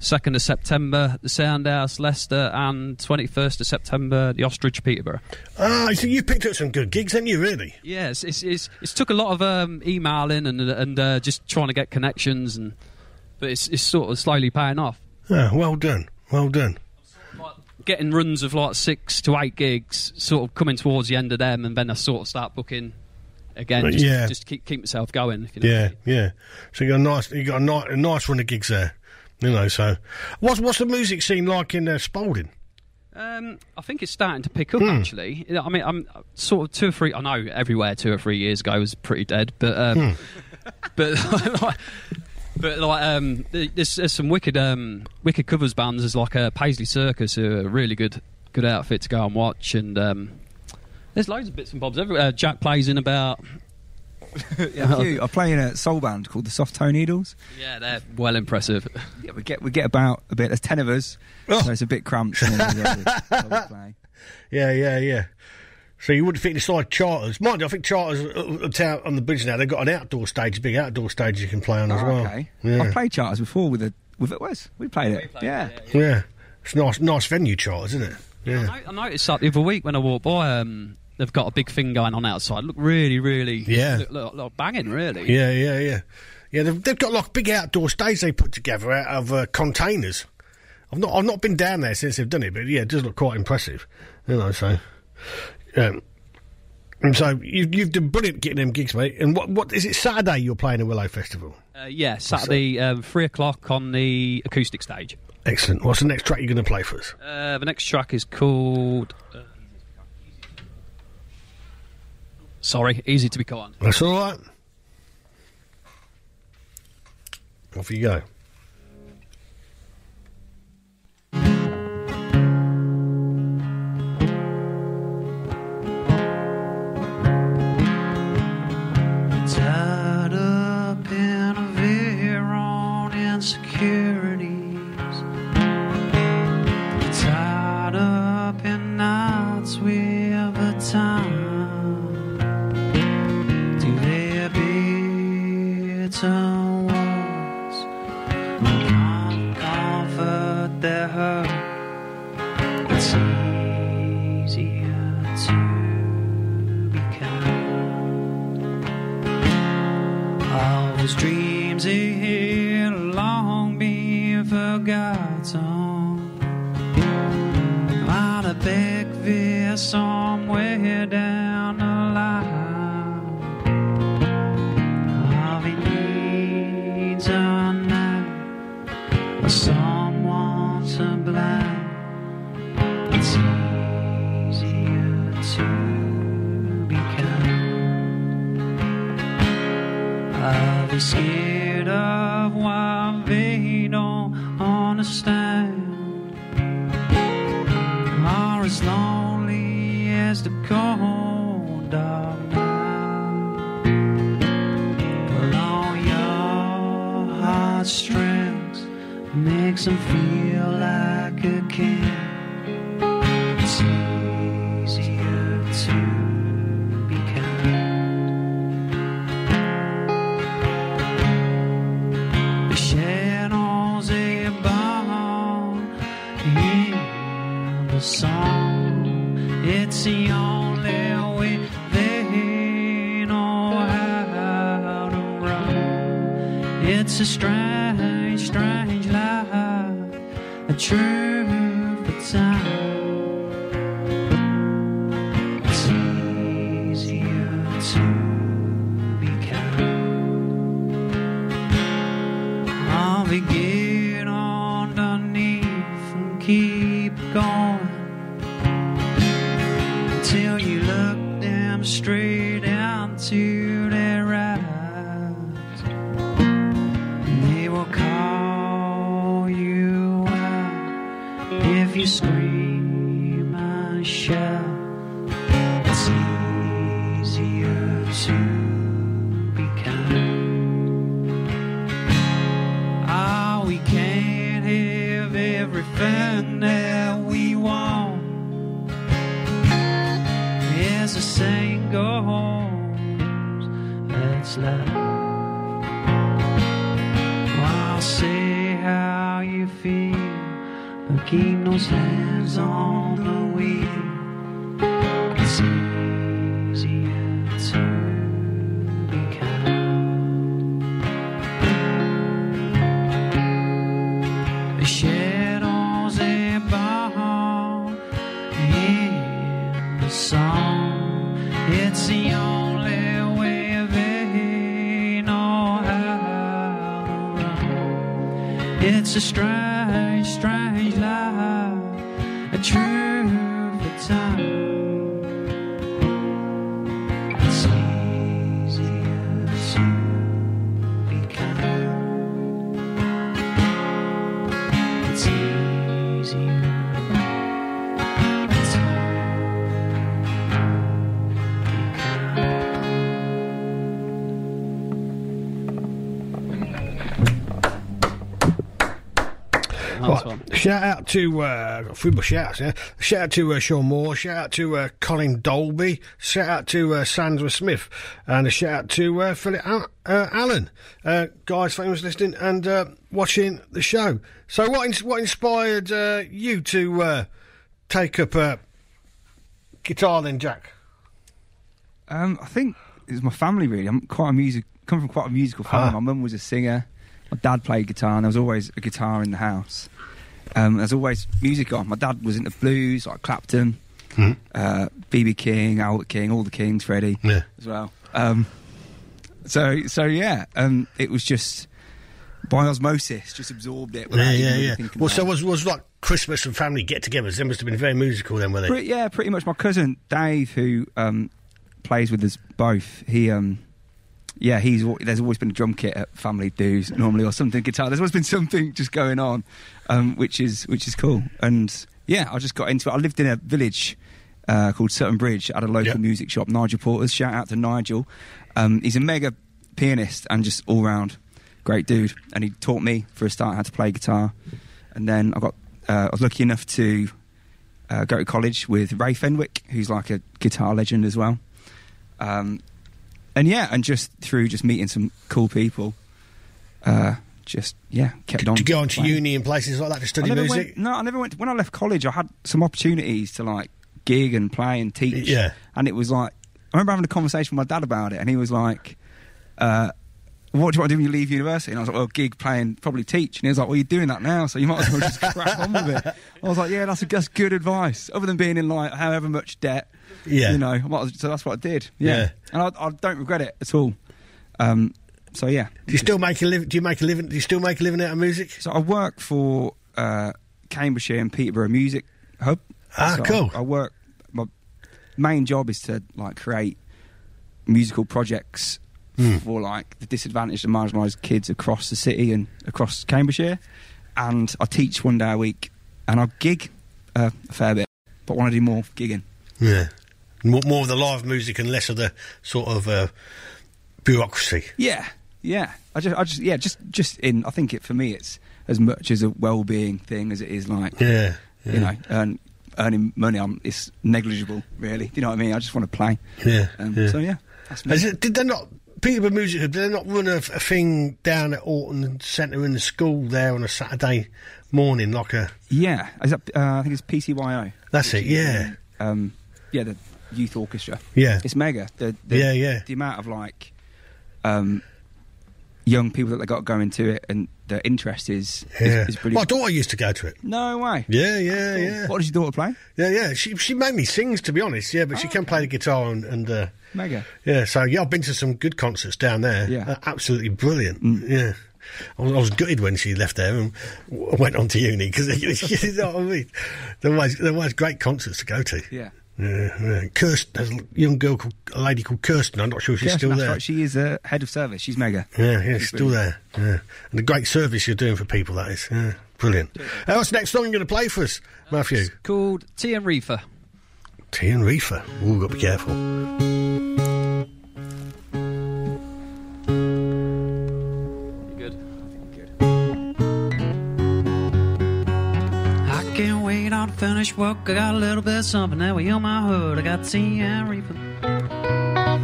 second of September, the Soundhouse, Leicester, and twenty-first of September, the Ostrich, Peterborough. Ah, so you picked up some good gigs, haven't you, really? Yeah, it's, it's, it's, it's took a lot of um, emailing and and uh, just trying to get connections, and but it's, it's sort of slowly paying off. Ah, well done, well done. Getting runs of like six to eight gigs, sort of coming towards the end of them, and then I sort of start booking again, just, yeah. just to keep keep myself going. If you know yeah, I mean. yeah. So you got a nice, you got a nice, a nice run of gigs there, you know. So what's what's the music scene like in uh, Spalding? Um, I think it's starting to pick up mm. actually. I mean, I'm sort of two or three. I know everywhere two or three years ago was pretty dead, but um, mm. but. like, But like, um, there's, there's some wicked, um, wicked covers bands. There's like a Paisley Circus, who are a really good, good outfit to go and watch. And um, there's loads of bits and bobs everywhere. Jack plays in about. yeah, you are playing a soul band called the Soft Tone Needles. Yeah, they're well impressive. Yeah, we get we get about a bit. There's ten of us, oh. so it's a bit cramped. And then we play. Yeah, yeah, yeah. So you wouldn't think inside Charters. Mind you, I think Charters on the bridge now, they've got an outdoor stage, a big outdoor stage you can play on oh, as well. Okay. Yeah. I've played Charters before with a with it was. We played it. We played yeah. it yeah, yeah. Yeah. It's nice nice venue, Charters, isn't it? Yeah. I, I noticed that the other week when I walked by, um, they've got a big thing going on outside. Look really, really yeah. look, look, look banging really. Yeah, yeah, yeah. Yeah, they've, they've got like big outdoor stage they put together out of uh, containers. I've not I've not been down there since they've done it, but yeah, it does look quite impressive. You know, so Um, and so you, you've done brilliant getting them gigs, mate. And what what is it Saturday you're playing at Willow Festival? Uh, yeah, Saturday um, three o'clock on the acoustic stage. Excellent. What's the next track you're going to play for us? Uh, the next track is called uh, Sorry, Easy to Be Kind. That's all right. Off you go. Tied up in a veer on insecurities, tied up in knots we have a time. Do there be some walls that can't comfort their hurt? It's easier to all those dreams here long been forgotten. Out of Beckville, somewhere down the line, all he needs are now or someone to blame. It's easier to. I'll be scared of what they don't understand. Are as lonely as the cold dark night. Pull on your heartstrings, makes them feel like a king. It's easier to. Song, it's the only way they know how to run. It's a strange, strange life, a truth for time. It's easier to be kind. I'll be get underneath and keep going. Till you look them straight into their eyes, they will call you out if you scream and shout. It's easier to be kind. Ah, oh, we can't have everything that we want. As the saying goes, that's life. Well, I'll see how you feel. keep no hands on the wheel. It's easier to be kind. The shadows abound in the song. It's the only way they know how to run. It's a strength. Strange life, a truth for time. It's easier to be kind. It's easier. It's easier to be kind. Shout out to uh, got a few more shouts here. Shout out to uh, Sean Moore. Shout out to uh, Colin Dolby. Shout out to uh, Sandra Smith, and a shout out to uh, Philip uh, uh, Allen. Uh, guys, thanks for listening and uh, watching the show. So, what in- what inspired uh, you to uh, take up uh, guitar then, Jack? Um, I think it was my family. Really, I'm quite a music. Come from quite a musical family. Ah. My mum was a singer. My dad played guitar, and there was always a guitar in the house. Um, there's always music on. My dad was into blues, like Clapton, mm-hmm. uh, B B King, Albert King, all the Kings, Freddie yeah. as well. Um, so, so yeah, um, it was just by osmosis, just absorbed it. Yeah, yeah, really yeah. Well, so it was, was like Christmas and family get-togethers. They must have been very musical then, were they? Pretty, yeah, pretty much. My cousin Dave, who um, plays with us both, he... Um, Yeah, he's. There's always been a drum kit at family do's normally, or something guitar. There's always been something just going on, um, which is which is cool. And yeah, I just got into it. I lived in a village uh, called Sutton Bridge at a local yep. music shop. Nigel Porter's. Shout out to Nigel. Um, he's a mega pianist and just all round great dude. And he taught me for a start how to play guitar. And then I got. Uh, I was lucky enough to uh, go to college with Ray Fenwick, who's like a guitar legend as well. Um, And yeah, and just through just meeting some cool people, uh, just, yeah, kept on. Did you go on to uni and places like that to study music? Went, no, I never went. To, when I left college, I had some opportunities to, like, gig and play and teach. Yeah. And it was like, I remember having a conversation with my dad about it, and he was like, uh, what do you want to do when you leave university? And I was like, well, gig, playing, probably teach. And he was like, well, you're doing that now, so you might as well just crack on with it. I was like, yeah, that's, a, that's good advice, other than being in, like, however much debt. Yeah, you know, so that's what I did. Yeah, yeah. And I, I don't regret it at all. Um, so yeah, do you still make a living? Do you make a living? Do you still make a living out of music? So I work for uh, Cambridgeshire and Peterborough Music Hub. Ah, so cool. I, I work. My main job is to like create musical projects mm. for like the disadvantaged and marginalised kids across the city and across Cambridgeshire. And I teach one day a week, and I gig uh, a fair bit, but I want to do more gigging. Yeah. More of the live music and less of the sort of uh, bureaucracy. Yeah, yeah. I just, I just, yeah, just, just in. I think it for me, it's as much as a well-being thing as it is like, yeah, yeah. you know, earn, earning money. I'm, it's negligible, really. Do you know what I mean? I just want to play. Yeah. Um, yeah. So yeah, that's me. It, did they not Peterborough Music Hub? Did they not run a, a thing down at Orton Centre in the school there on a Saturday morning, like a? Yeah, is that, uh, I think it's P C Y O. That's it. Yeah. The, um, yeah. The, youth orchestra. Yeah. It's mega. The, the, yeah, yeah. The amount of, like, um, young people that they got going to it and their interest is, yeah. is, is pretty... My daughter used to go to it. No way. Yeah, yeah, cool. yeah. What does your daughter play? Yeah, yeah. She she mainly sings, to be honest, yeah, but oh, she can okay. play the guitar and... and uh, mega. Yeah, so, yeah, I've been to some good concerts down there. Yeah. Uh, absolutely brilliant. Mm. Yeah. I was, I was gutted when she left there and w- went on to uni, because, you know what I mean? There was, there was great concerts to go to. Yeah. Yeah, yeah. Kirsten, there's a young girl called, a lady called Kirsten. I'm not sure if she's Kirsten, still that's there. Right. She is a uh, head of service. She's mega. Yeah, yeah, she's still there. Yeah, and the great service you're doing for people, that is. Yeah, brilliant. Yeah. Uh, what's the next song you're going to play for us, uh, Matthew? It's called Tea and Reefer. Tea and Reefer. Ooh, we've got to be careful. You're good. Good. I'll finish work, I got a little bit of something that we on my hood. I got tea and reefer,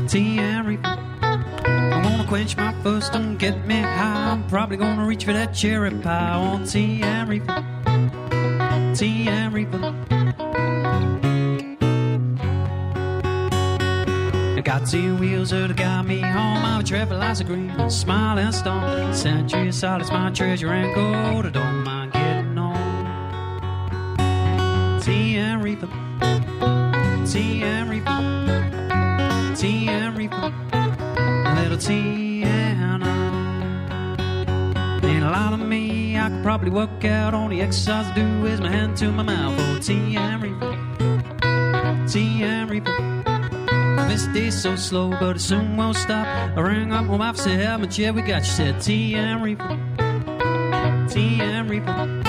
tea and reefer. I'm gonna quench my thirst and get me high. I'm probably gonna reach for that cherry pie on tea and reefer, see everything. I got two wheels that got me home. I would travel as a green, a smile and stone. Century solids, my treasure and gold. I don't mind getting on. See and reaper, tea and reaper, tea and reaper, a little tea and I. Ain't a lot of me, I could probably work out. Only exercise to do is my hand to my mouth. Oh, tea and reaper, tea and reaper. This day's so slow, but it soon won't stop. I rang up my wife, said, how much yeah we got? She said, tea and reaper, tea and reaper.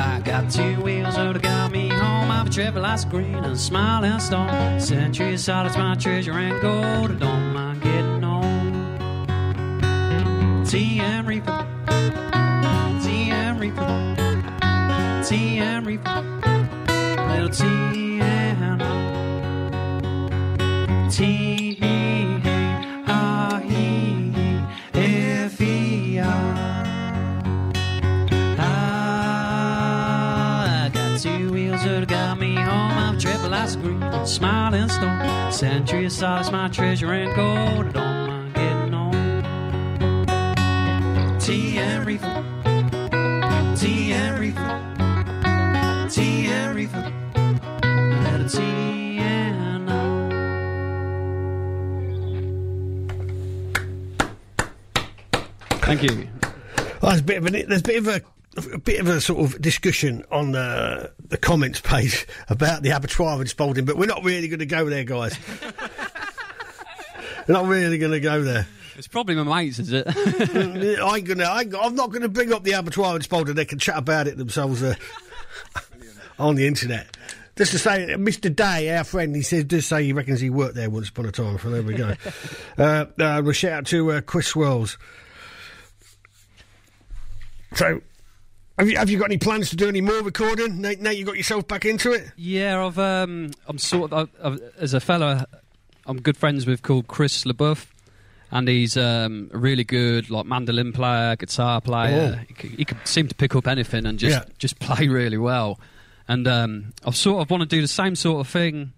I got two wheels, oh, that got me home. I've a travel ice green and a smile and storm. Century solids, my treasure and gold. I don't mind getting on. Tea and reaper, tea and reaper, tea and reaper. Little T and T E R E F E R. I got two wheels that got me home. I'm triple ice cream, smiling stone. Century of solace, my treasure and gold. I don't mind getting on. T and reefer, T and reefer. Tea and reefer, let it tea and I. Thank you. Well, there's a bit of an, there's a bit of a, a bit of a sort of discussion on the the comments page about the abattoir in Spalding, but we're not really going to go there, guys. We're not really going to go there. It's probably my mates, is it? I ain't gonna, I, I'm not going to bring up the abattoir in Spalding. They can chat about it themselves. Uh, on the internet. Just to say, Mister Day, our friend, he says, does say he reckons he worked there once upon a time, so there we go. uh, uh, we'll shout out to uh, Chris Wells. So, have you, have you got any plans to do any more recording now, now you got yourself back into it? Yeah, I've, um, I'm sort of, I've, I've, as a fella, I'm good friends with called Chris LaBeouf, and he's um, a really good, like, mandolin player, guitar player. Oh. He, he could seem to pick up anything and just, yeah. just play really well. And um, I sort of want to do the same sort of thing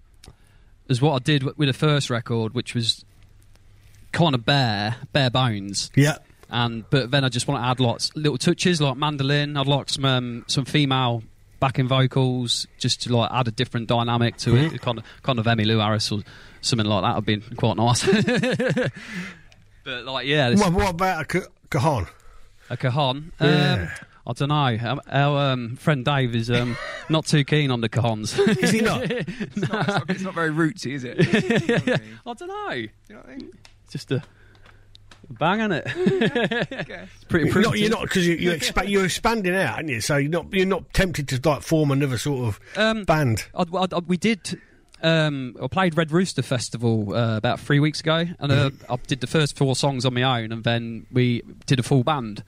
as what I did with the first record, which was kind of bare, bare bones. Yeah. And but then I just want to add lots little touches, like mandolin. I'd like some um, some female backing vocals, just to like add a different dynamic to mm-hmm. it. Kind of, kind of Emmylou Harris or something like that would be quite nice. But like, yeah. What, what about a cajon? A cajon. Yeah. Um, I don't know. Our um, friend Dave is um, not too keen on the cons. Is he not? It's, no. not, it's not? It's not very rootsy, is it? I don't know. Do you know what I mean? It's just a bang, isn't it? Yeah, it's pretty pretty. Not, you're not, because you, you expa- you're expanding out, aren't you? So you're not you're not tempted to like form another sort of um, band. I'd, I'd, I'd, we did. Um, I played Red Rooster Festival uh, about three weeks ago, and uh, I did the first four songs on my own, and then we did a full band.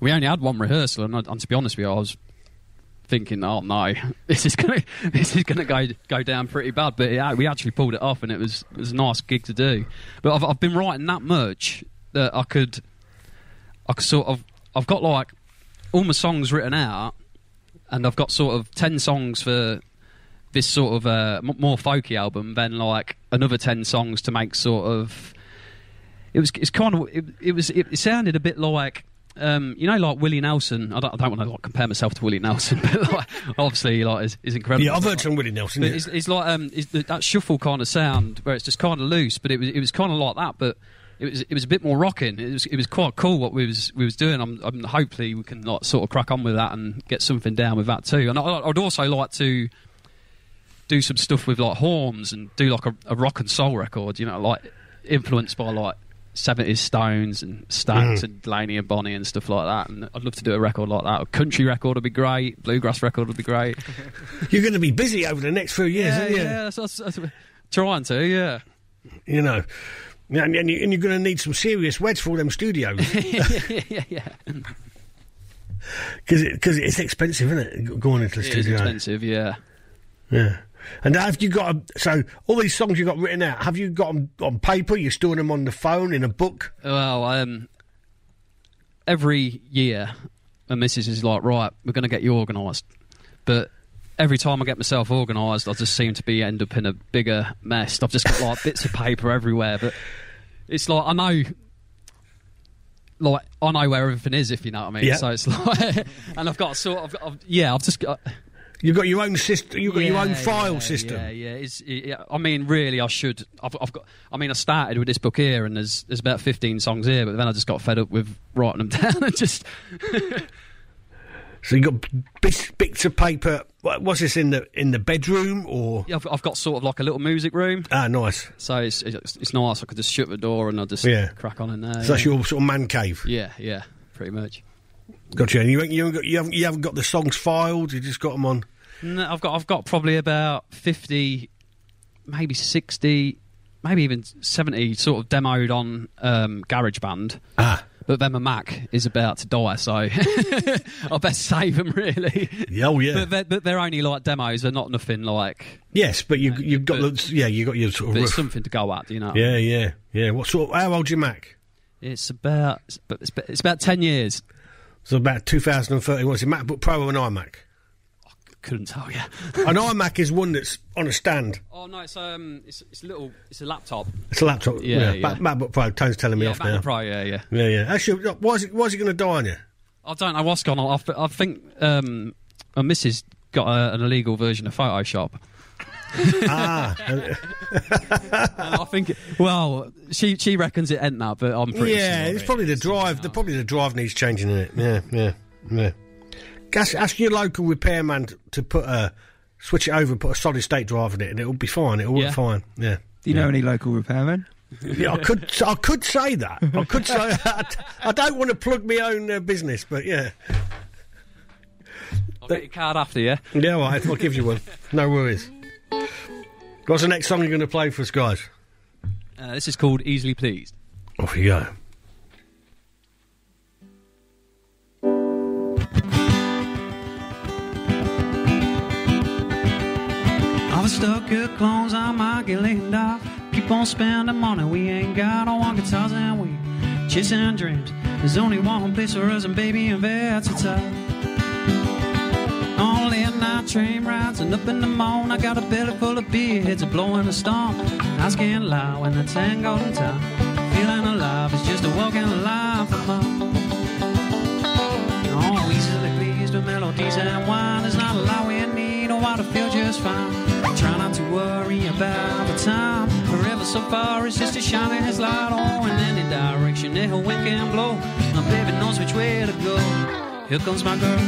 We only had one rehearsal, and, and to be honest with you, I was thinking, "Oh no, this is going to this is going to go go down pretty bad." But it, we actually pulled it off, and it was it was a nice gig to do. But I've I've been writing that much that I could I could sort of I've got like all my songs written out, and I've got sort of ten songs for this sort of uh, more folky album, then like another ten songs to make sort of it was it's kind of it, it was it, it sounded a bit like. Um, you know, like Willie Nelson. I don't, I don't want to like compare myself to Willie Nelson, but like, obviously, like, is, is incredible. Yeah, I've heard like, some Willie Nelson. But yeah. it's, it's like um, it's the, that shuffle kind of sound where it's just kind of loose, but it was it was kind of like that, but it was it was a bit more rocking. It was it was quite cool what we was we was doing. I'm, I'm hopefully we can like sort of crack on with that and get something down with that too. And I, I'd also like to do some stuff with like horns and do like a, a rock and soul record. You know, like influenced by like. seventies Stones and Stax mm. and Delaney and Bonnie and stuff like that, and I'd love to do a record like that. A country record would be great, bluegrass record would be great. You're going to be busy over the next few years, yeah, aren't you? Yeah, that's, that's, that's trying to, yeah. You know, and, and you're going to need some serious weds for all them studios. yeah, yeah, yeah. Because it, it's expensive, isn't it, going into the it studio? It's expensive, yeah. Yeah. And have you got a, so all these songs you got written out? Have you got them on paper? You're storing them on the phone in a book? Well, um, every year, my missus is like, right, we're going to get you organised. But every time I get myself organised, I just seem to be end up in a bigger mess. I've just got like bits of paper everywhere, but it's like I know, like I know where everything is, if you know what I mean. Yeah. So it's like, and I've got sort of, I've, yeah, I've just got. You've got your own system. You've got yeah, your own file yeah, system. Yeah, yeah. It's, yeah. I mean, really, I should. I've, I've got. I mean, I started with this book here, and there's there's about fifteen songs here, but then I just got fed up with writing them down and just. So you've got bits, bits of paper. What's this in the in the bedroom or? Yeah, I've, I've got sort of like a little music room. Ah, nice. So it's it's, it's nice. I could just shut the door and I just yeah. crack on in there. So yeah. that's your sort of man cave. Yeah, yeah, pretty much. Gotcha. And you you haven't got, you haven't you haven't got the songs filed. You just got them on. No, I've got I've got probably about fifty, maybe sixty, maybe even seventy sort of demoed on um, GarageBand. Ah. But then my Mac is about to die, so I best save them, really. Oh, yeah. But they're, but they're only, like, demos. They're not nothing, like... Yes, but you, uh, you've got... But, the, yeah, you've got your sort of... But it's something to go at, you know? Yeah, yeah, yeah. What sort of, how old's your Mac? It's about... It's, it's, it's about ten years. So about two thousand thirteen. What's your MacBook Pro or an iMac? I couldn't tell you. An iMac is one that's on a stand. Oh, no, it's um, it's, it's a little... It's a laptop. It's a laptop, yeah. yeah. yeah. MacBook Pro, Tone's telling me yeah, off MacBook now. MacBook Pro, yeah, yeah. Yeah, yeah. Actually, why is it, it going to die on you? I don't know what's gone on. I, I think um, my missus got a, an illegal version of Photoshop. ah. I think... It, well, she she reckons it ain't that, but I'm pretty yeah, sure. Yeah, it's probably the drive. The, probably the drive needs changing in it. Yeah, yeah, yeah. Ask, ask your local repairman to put a... Switch it over, put a solid state drive in it, and it'll be fine. It'll yeah. work fine. Yeah. Do you know yeah. any local repairmen? Yeah, I could. I could say that. I could say that. I don't want to plug my own uh, business, but yeah. I'll get your card after you. Yeah, yeah, all right. I'll give you one. No worries. What's the next song you're going to play for us, guys? Uh, this is called "Easily Pleased." Off you go. Stuck good clones, I might get laid off. Keep on spending money, we ain't got no one guitars and we chasing dreams. There's only one place for us and baby and that's it's up. On late night train rides and up in the morning, I got a belly full of beer, heads are blowing the storm. I can't lie when the tango in town. Feeling alive is just a walk in the life of mine. Oh, easily pleased with melodies and wine. There's not a lot we need, oh, I feel just fine. Try not to worry about the time. Forever so far, it's just a shining his light on. In any direction, a wind can blow. My baby knows which way to go. Here comes my girl.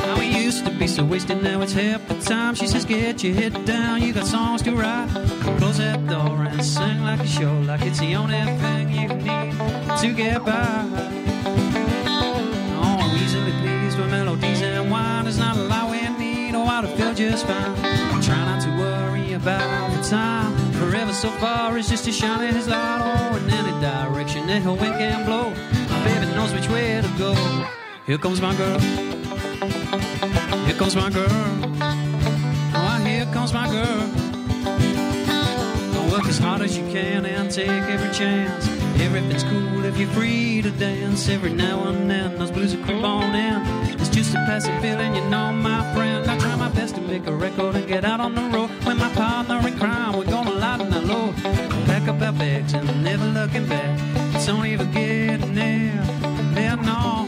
Now we used to be so wasted, now it's half the time. She says, get your head down, you got songs to write. Close that door and sing like a show, like it's the only thing you need to get by. Oh, I'm easily pleased with melodies and wine. It's not allowing to feel just fine. Try not to worry about the time. Forever so far is just a shining his light. Oh, in any direction that her wind can blow. My baby knows which way to go. Here comes my girl. Here comes my girl. Oh, here comes my girl. Work as hard as you can and take every chance. Everything's cool if you're free to dance. Every now and then those blues will creep on in. It's just a passive feeling, you know, my friend. I try my best to make a record and get out on the road. When my partner in crime, we're gonna lighten the load. Pack up our bags and I'm never looking back. It's only for getting there, there no.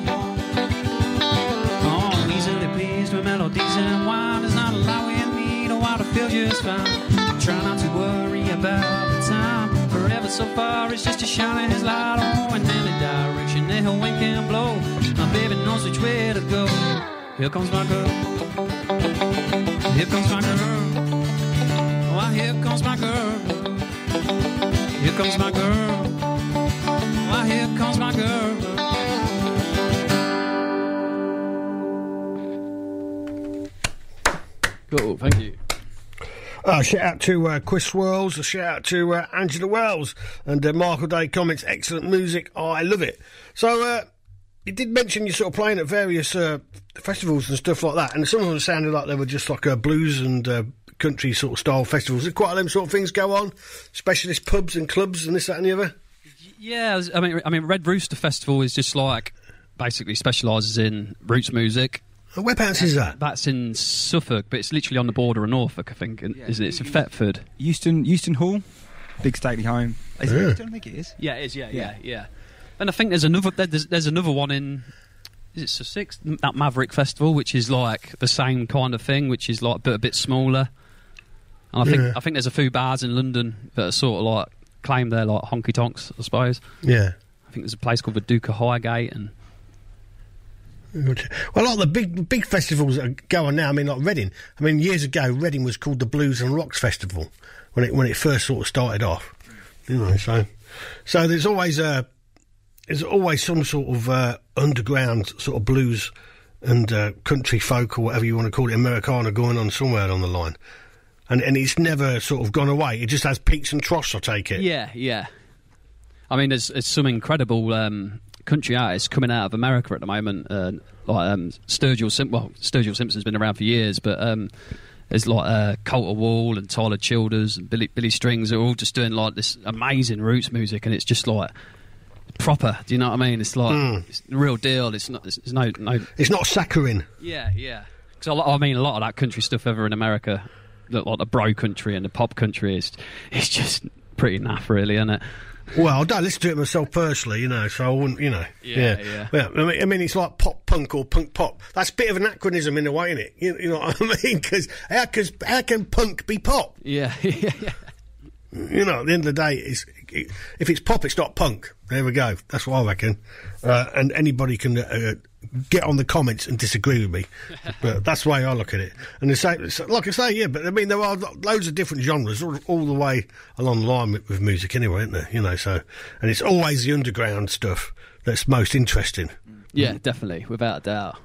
Oh, I'm easily pleased with melodies and wine. There's not a lot we need, oh, I feel just fine. Try not to worry about the time. Forever so far, it's just a shining his light on. In any direction that her wind can blow. My baby knows which way to go. Here comes my girl. Here comes my girl. Why, here comes my girl. Here comes my girl. Why, here comes my girl. Cool, thank you. Oh, shout out to uh, Chris Swirls, a shout out to uh, Angela Wells, and uh, Michael Day comments, excellent music, oh, I love it. So, uh, you did mention you're sort of playing at various uh, festivals and stuff like that, and some of them sounded like they were just like uh, blues and uh, country sort of style festivals. There's quite a lot of them sort of things go on, specialist pubs and clubs and this, that and the other. Yeah, I mean, I mean, Red Rooster Festival is just like basically specialises in roots music. Whereabouts is that? That's in Suffolk, but it's literally on the border of Norfolk, I think, yeah, isn't it? It's in Thetford. Euston, Euston Hall, big stately home. Is yeah. it? I don't think it is. Yeah, it is. Yeah, yeah, yeah, yeah. And I think there's another. There's, there's another one in. Is it Sussex? That Maverick Festival, which is like the same kind of thing, which is like but a bit smaller. And I think yeah. I think there's a few bars in London that are sort of like claim they're like honky tonks, I suppose. Yeah. I think there's a place called the Duke of Highgate and. Well, a lot of the big big festivals that go on now, I mean, like Reading. I mean, years ago, Reading was called the Blues and Rocks Festival when it when it first sort of started off. You know, so so there's always a there's always some sort of uh, underground sort of blues and uh, country folk or whatever you want to call it, Americana, going on somewhere along the line, and and it's never sort of gone away. It just has peaks and troughs, I take it. Yeah, yeah. I mean, there's, there's some incredible. Um, country artists coming out of America at the moment, uh, like um, Sturgill Sim- well, Sturgill Simpson's been around for years, but um, there's like uh, Colter Wall and Tyler Childers and Billy, Billy Strings are all just doing like this amazing roots music, and it's just like proper. Do you know what I mean? It's like mm. it's the real deal. It's not. It's, it's no. No. It's not saccharine. Yeah, yeah. Because I, I mean, a lot of that country stuff over in America, like the bro country and the pop country, is it's just pretty naff, really, isn't it? Well, I don't listen to it myself personally, you know, so I wouldn't, you know. Yeah, yeah. yeah. I, mean, I mean, it's like pop punk or punk pop. That's a bit of an anachronism in a way, isn't it? You, you know what I mean? Because how, how can punk be pop? Yeah, yeah, yeah. You know, at the end of the day, it's, it, if it's pop, it's not punk. There we go. That's what I reckon. Uh, and anybody can uh, get on the comments and disagree with me. But that's the way I look at it. And the same, like I say, yeah, but I mean, there are loads of different genres all, all the way along the line with, with music anyway, isn't there? You know, so. And it's always the underground stuff that's most interesting. Yeah, definitely, without a doubt.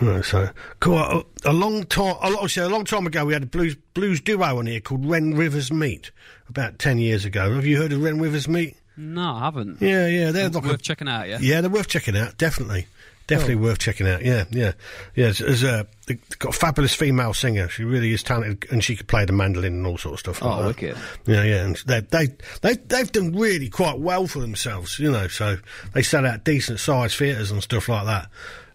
No, so cool. A, a long time, a lot, a long time ago, we had a blues blues duo on here called When Rivers Meet. About ten years ago, have you heard of When Rivers Meet? No, I haven't. Yeah, yeah, they're like worth a, checking out. Yeah, yeah, they're worth checking out. Definitely, definitely oh. worth checking out. Yeah, yeah, yeah. There's, there's a they've got a fabulous female singer. She really is talented, and she could play the mandolin and all sort of stuff. Like oh, that. wicked. Yeah, yeah. And they they they they've done really quite well for themselves, you know. So they sell out decent sized theatres and stuff like that.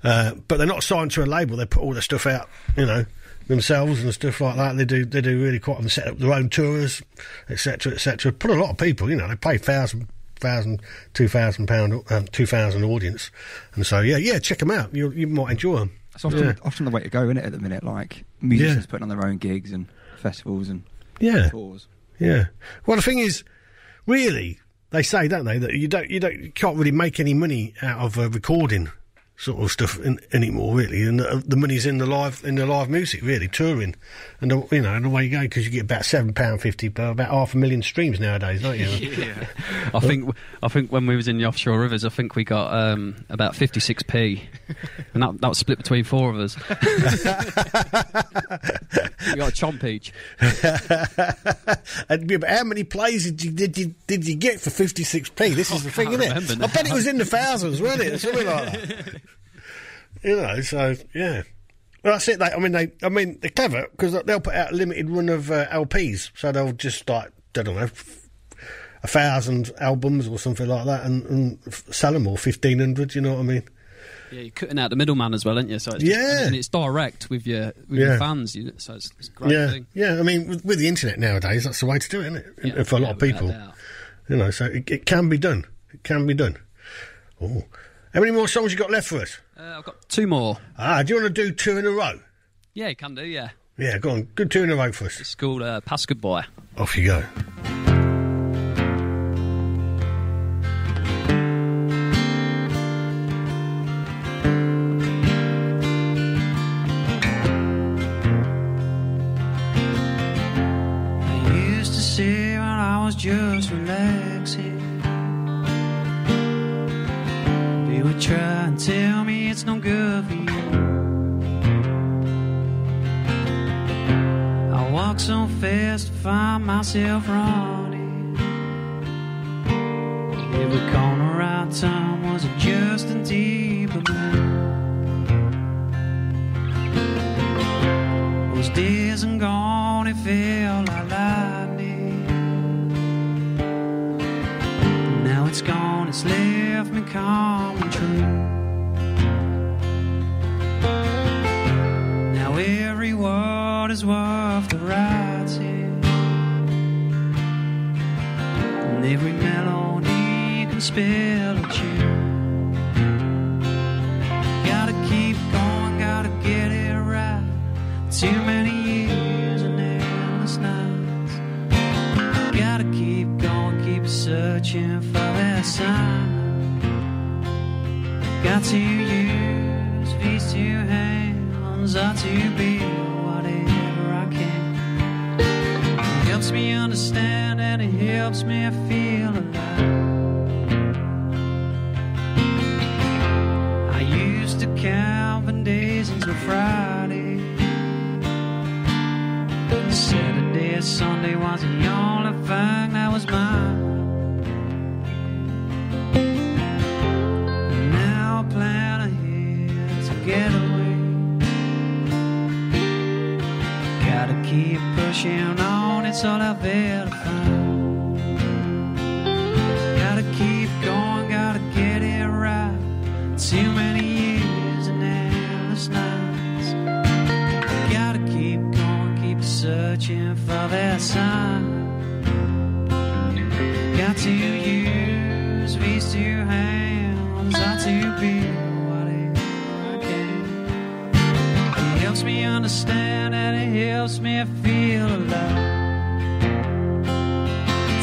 Uh, but they're not signed to a label. They put all their stuff out, you know, themselves and stuff like that. They do, they do really quite and set up their own tours, et cetera, et cetera. Put a lot of people, you know, they pay thousand, thousand, two thousand pound, um, two thousand audience, and so yeah, yeah, check them out. You you might enjoy them. It's often yeah. often the way to go, isn't it? At the minute, like musicians yeah. putting on their own gigs and festivals and yeah. tours. Yeah. Well, the thing is, really, they say, don't they, that you don't, you don't, you can't really make any money out of uh, recording. Sort of stuff in, anymore, really, and the, the money's in the live in the live music, really, touring, and the, you know, and away you go because you get about seven pound fifty per about half a million streams nowadays, don't you? yeah, I think I think when we was in the Offshore Rivers, I think we got um, about fifty six p, and that that was split between four of us. We got a chomp each. And but how many plays did you did you did you get for fifty six p? This is oh, the thing, isn't it? Now. I bet it was in the thousands, wasn't it? Something like that. You know, so yeah. Well, that's it. They, I mean, they, I mean, they're clever because they'll put out a limited run of uh, L Ps, so they'll just like I don't know, a thousand albums or something like that, and, and sell them all fifteen hundred. You know what I mean? Yeah, you're cutting out the middleman as well, aren't you? So it's just, yeah, and it's direct with your with yeah. your fans. You know, so it's, it's a great yeah. thing. Yeah, I mean, with, with the internet nowadays, that's the way to do it, isn't it? Yeah, for a lot of people, you know, so it, it can be done. It can be done. Oh. How many more songs you got left for us? Uh, I've got two more. Ah, do you want to do two in a row? Yeah, you can do, yeah. Yeah, go on. Good two in a row for us. It's called uh, Pass Goodbye. Off you go. I used to see when I was just relaxing. Would try and tell me it's no good for you. I walk so fast to find myself running. Every corner I turned was just a deeper blue. Those days I'm gone, it felt like lightning. Now it's gone. that's left me calm and true. Now every word is worth the writing, and every melody can spell a tune. Gotta keep going, gotta get it right. Too many years and endless nights. Gotta keep going, keep searching for that sign. Got two years, these two hands are to be whatever I can. It helps me understand and it helps me feel alive. I used to count the days until Friday. Saturday and Sunday was the only thing that was mine. Now I plan ahead to get away. Gotta keep pushing on, it's all I've ever found. Gotta keep going, gotta get it right. Too many years and endless nights. Gotta keep going, searching for that sign. Got to use these two hands, I to be whatever I can. It helps me understand and it helps me feel alive.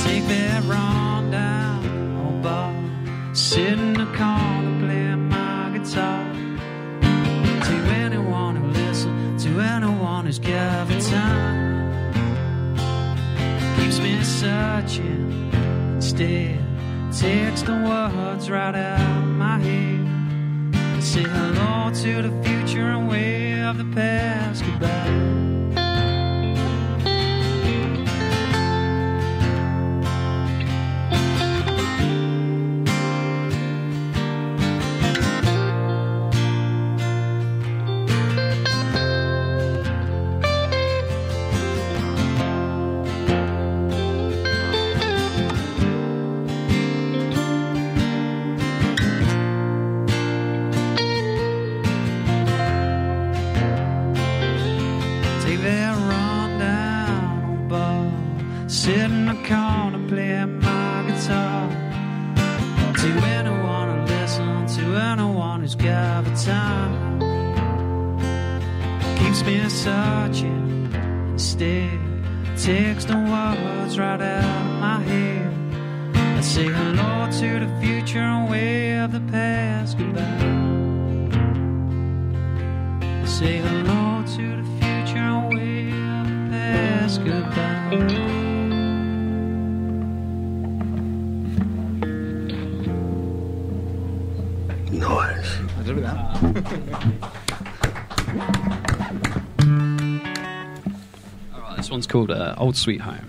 Take that wrong down, old bar, sit in the corner playing my guitar. To anyone who listens, to anyone who's given time, keeps me searching. Instead, takes the words right out of my head. Say hello to the future and wave the past goodbye. One's called uh, Old Sweet Home.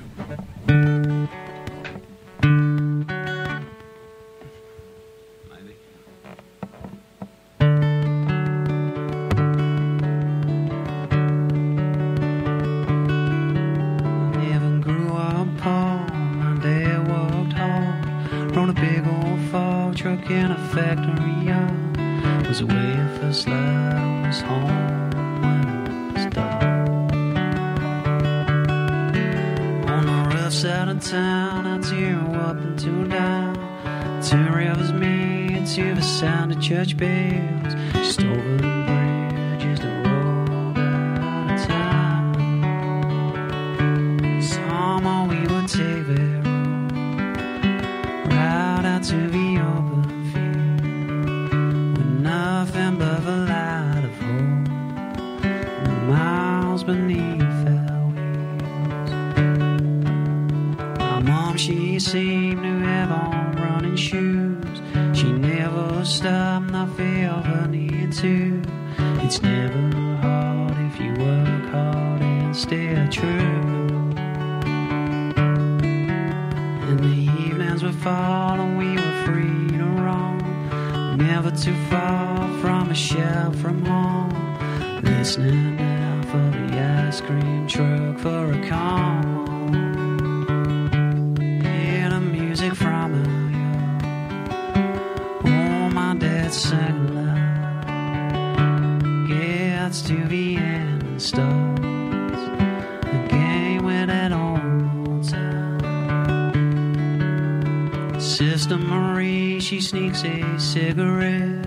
Sister Marie, she sneaks a cigarette.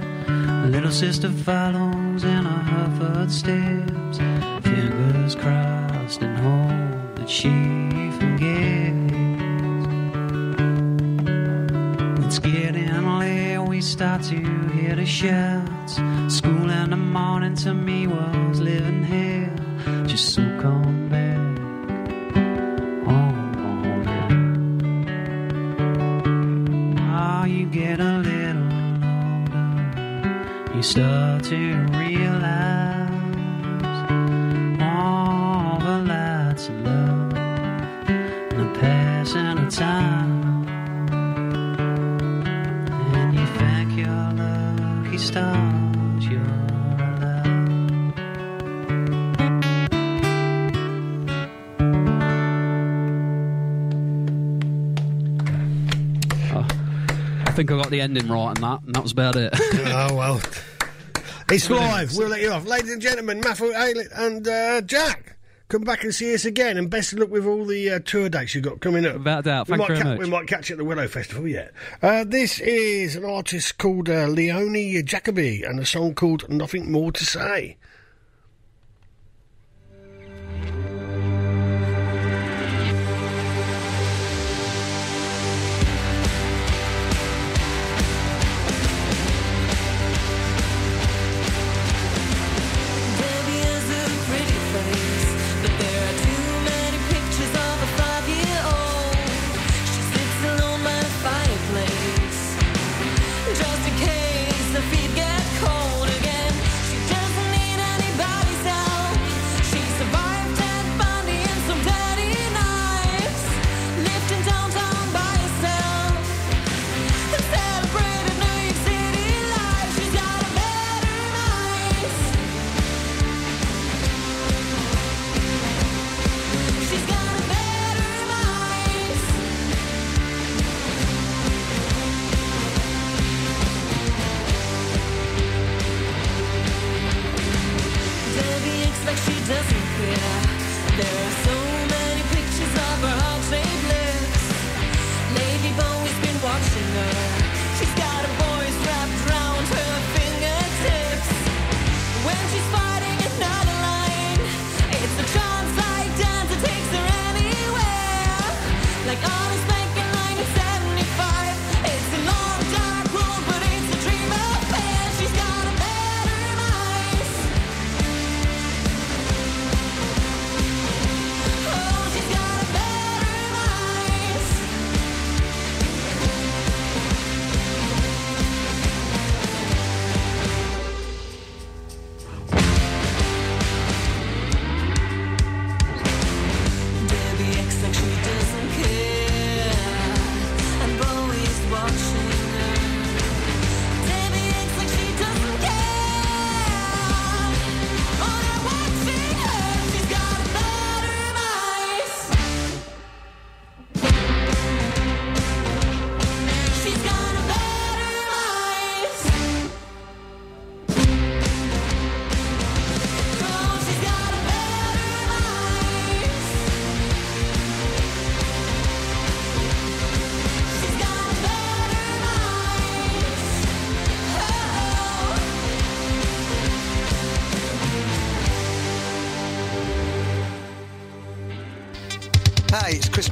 Little sister follows in her footsteps. Fingers crossed and hope that she forgets. It's getting late, we start to hear the shouts. School in the morning to me was living hell. Just soon come back. Get a little older, you start to realize all the lights of love and the passing of time. And you thank your lucky stars you're I think I got the ending right on that, and that was about it. Oh, well. It's live. We'll let you off. Ladies and gentlemen, Matthew Aylett and uh, Jack, come back and see us again, and best of luck with all the uh, tour dates you've got coming up. Without doubt. Thank you very ca- much. We might catch you at the Willow Festival yet. Uh, this is an artist called uh, Leonie Jacobi, and a song called Nothing More to Say.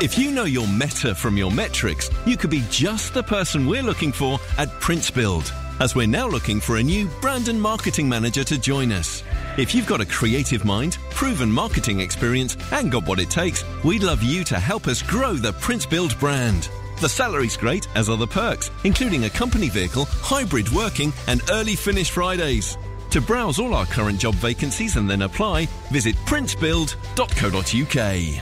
If you know your meta from your metrics, you could be just the person we're looking for at PrinceBuild, as we're now looking for a new brand and marketing manager to join us. If you've got a creative mind, proven marketing experience, and got what it takes, we'd love you to help us grow the PrinceBuild brand. The salary's great, as are the perks, including a company vehicle, hybrid working, and early finish Fridays. To browse all our current job vacancies and then apply, visit prince build dot co dot u k.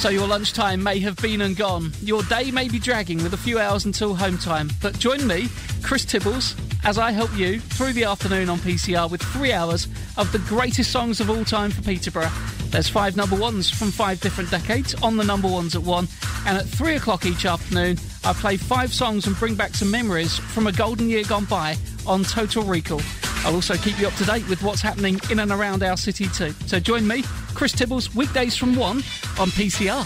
So your lunchtime may have been and gone. Your day may be dragging with a few hours until home time. But join me, Chris Tibbles, as I help you through the afternoon on P C R with three hours of the greatest songs of all time for Peterborough. There's five number ones from five different decades on the number ones at one. And at three o'clock each afternoon, I play five songs and bring back some memories from a golden year gone by on Total Recall. I'll also keep you up to date with what's happening in and around our city too. So join me, Chris Tibbles, weekdays from one on P C R.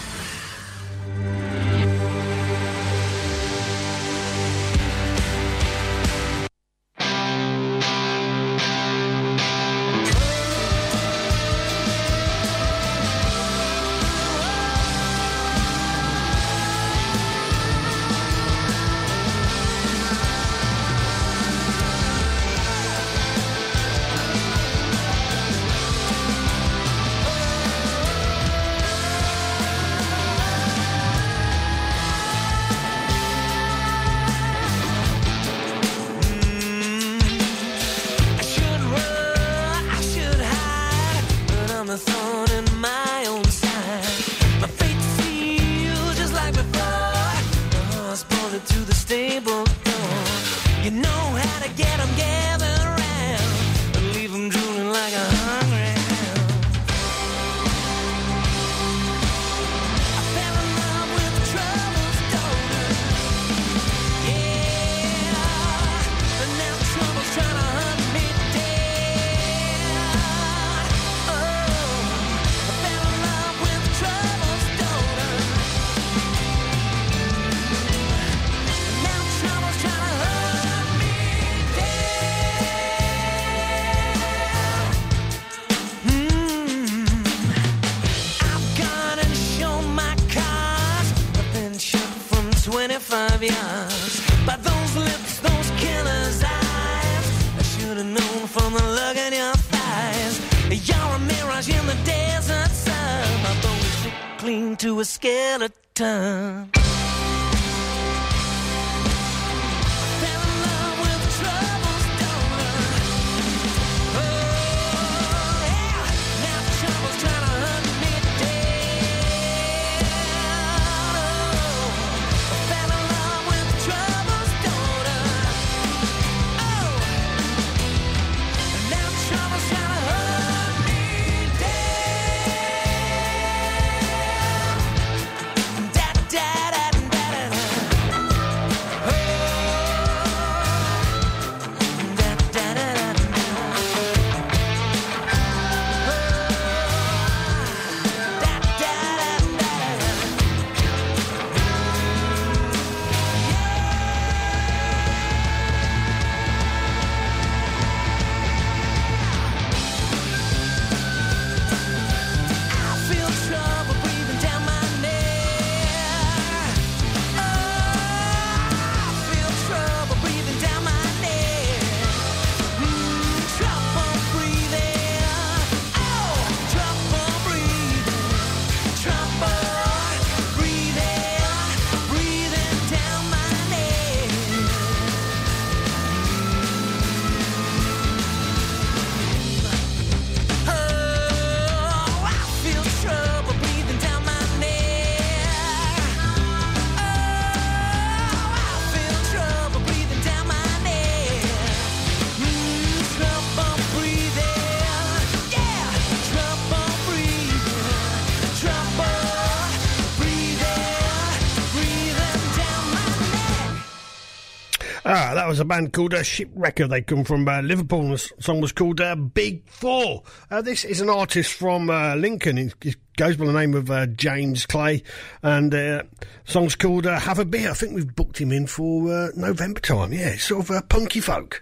That was a band called uh, Shipwrecker. They come from uh, Liverpool. The song was called uh, Big Four. Uh, this is an artist from uh, Lincoln. He, he goes by the name of uh, James Clay. And uh, the song's called uh, Have a Beer. I think we've booked him in for uh, November time. Yeah, it's sort of uh, punky folk.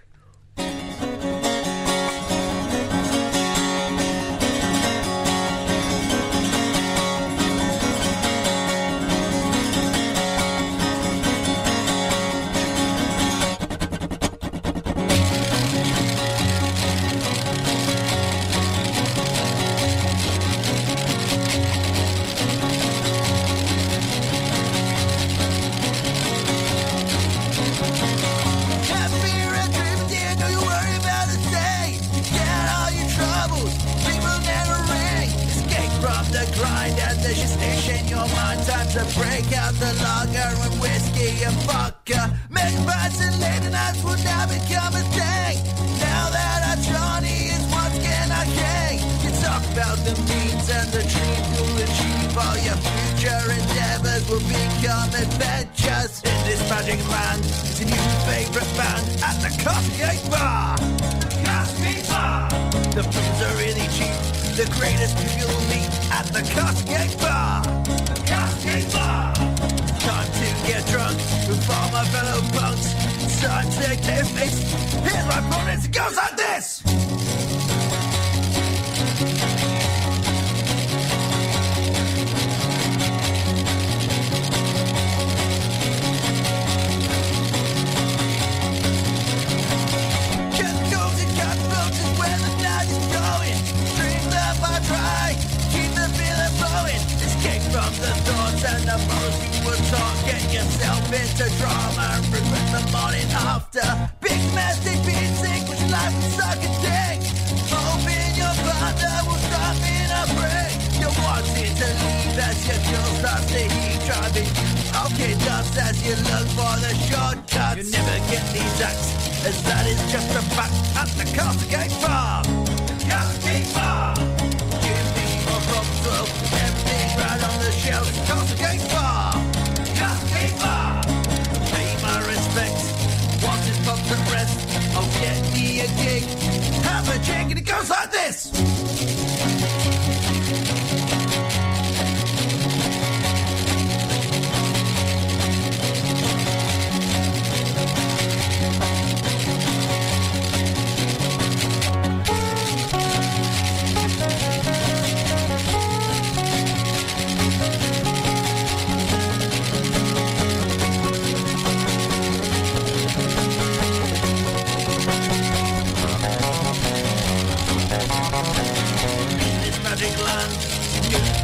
Happy record. So break out the lager and whiskey and vodka. Make rights and late nights would now become a thing. Now that our Johnny is working our king. You talk about the means and the dreams you'll achieve. All your future endeavors will become adventures. In this magic land, it's a new favourite band at the Coffee Bar. Coffee Bar. The films are really cheap. The greatest you'll meet at the Coffee Bar. Time to get drunk with all my fellow punks. Time to get fixed. Here's my bonus. It goes like this. Cat goes and cat goes is where the night is going. Dreams that I try. Keep the feeling flowing. Escape from the thoughts and the most you were taught. Get yourself into drama and regret the morning after. Big messy beating, which life is such a dick. Hoping your partner will stop in a break. You're wanting to leave as your girl starts to heat. Driving you okay dust as you look for the shortcuts. You never get these acts, as that is just a fact. At the Castlegate Farm. Castlegate Farm. Everything right on the shelf. Castlegate Bar. Castlegate Bar. Pay my respects. Watch it pop the rest. I'll get me a gig. Have a drink and it goes like this.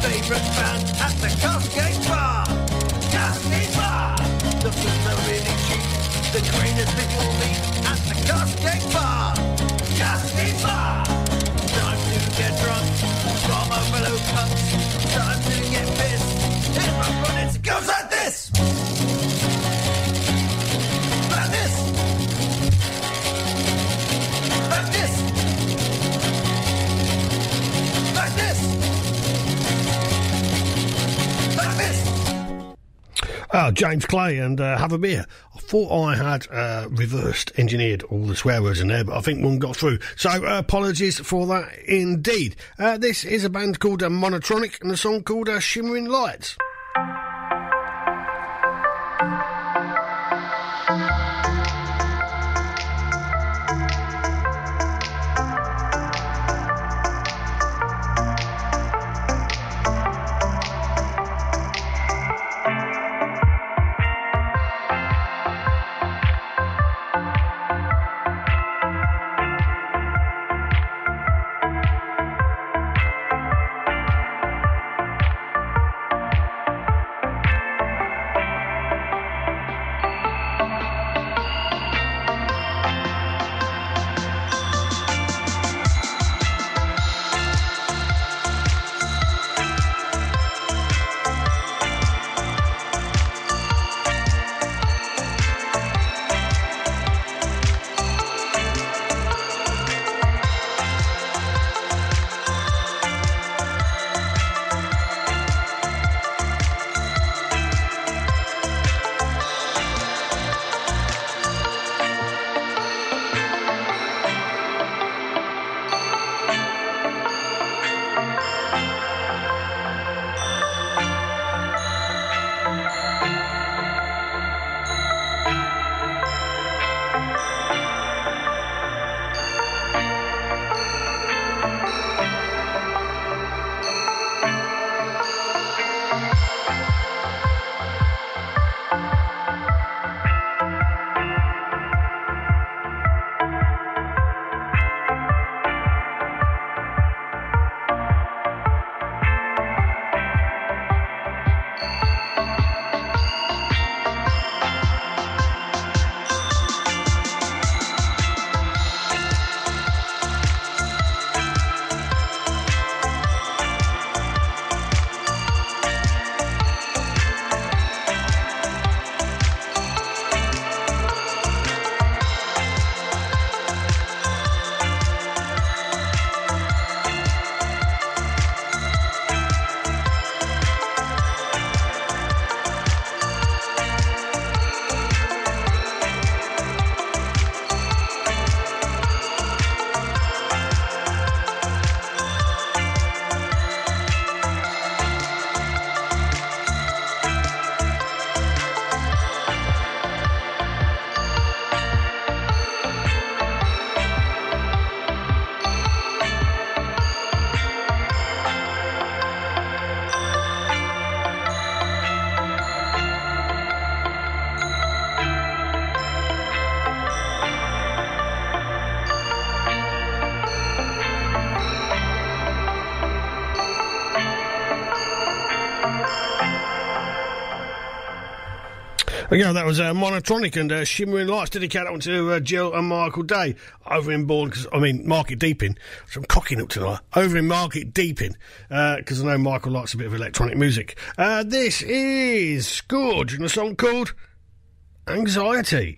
Favorite band at the Castlegate Bar. Castlegate Bar. The films are really cheap. The greatest big will meet at the Castlegate Bar. Castlegate Bar. Time to get drunk from our fellow punks. Time to get pissed. Hit my bullets. It goes like this. Like this. Like this. Like this. Oh, James Clay and uh, Have a Beer. I thought I had uh, reversed engineered all the swear words in there, but I think one got through. So uh, apologies for that indeed. Uh, this is a band called uh, Monotronic and a song called uh, Shimmering Lights. Yeah, that was uh, Monotronic and uh, Shimmering Lights. Dedicate that one to uh, Jill and Michael Day over in Bourne, because I mean Market Deeping. So I'm cocking up tonight. Over in Market Deeping, because uh, I know Michael likes a bit of electronic music. Uh, this is Scourge and a song called Anxiety.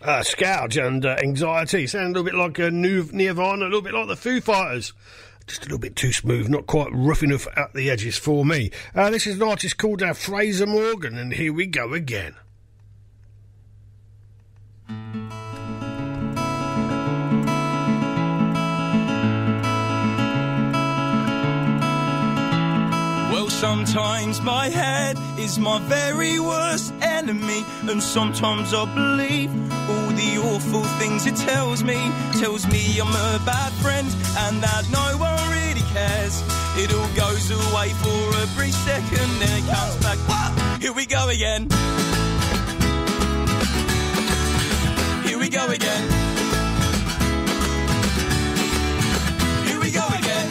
Uh, Scourge and uh, Anxiety. Sound a little bit like uh, Nirvana, a little bit like the Foo Fighters. Just a little bit too smooth, not quite rough enough at the edges for me. Uh, this is an artist called uh, Frazer Morgan, and here we go again. Well, sometimes my head is my very worst enemy, and sometimes I believe all the awful things it tells me. Tells me I'm a bad friend and that no one really cares. It all goes away for a brief second, then it comes back. What? Here we go again. Here we go again. Here we go again.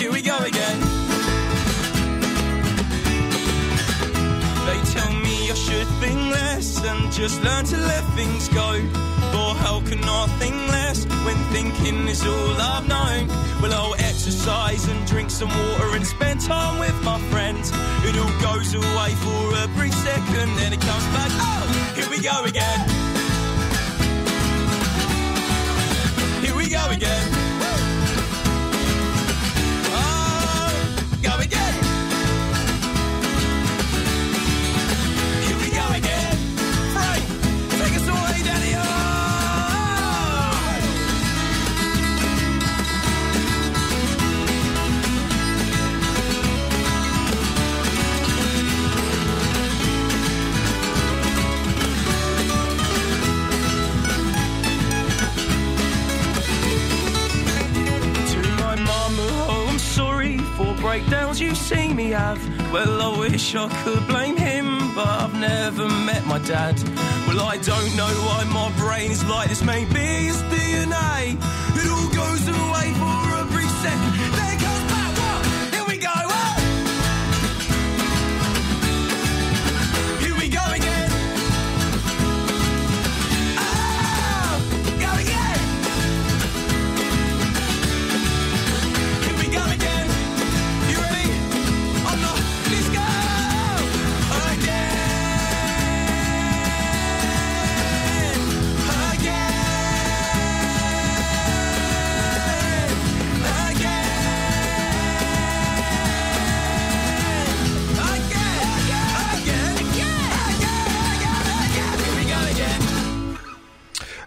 Here we go again. They tell me I should think less and just learn to let things go. Or how can I think less when thinking is all I've known? Well, I'll exercise and drink some water and spend time with my friends. It all goes away for a brief second, then it comes back. Oh, here we go again. Here we go again. Oh, go again. breakdowns you see me have. Well, I wish I could blame him, but I've never met my dad. Well, I don't know why my brain's like this. Maybe it's D N A. It all goes away for a brief second. There it comes back. Whoa, here we go. Whoa. Here we go again.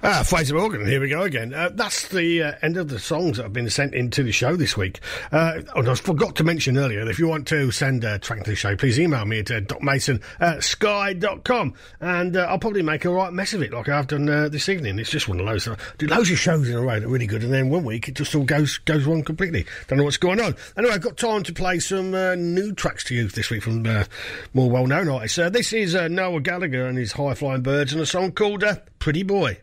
Ah, Frazer Morgan, here we go again. Uh, that's the uh, end of the songs that have been sent into the show this week. Uh, oh, I forgot to mention earlier, if you want to send a track to the show, please email me at uh, doc mason at sky dot com, and uh, I'll probably make a right mess of it like I've done uh, this evening. It's just one of those. I do loads of shows in a row that are really good, and then one week it just all goes goes wrong completely. Don't know what's going on. Anyway, I've got time to play some uh, new tracks to you this week from uh, more well-known artists. Uh, this is uh, Noah Gallagher and his High Flying Birds and a song called uh, Pretty Boy.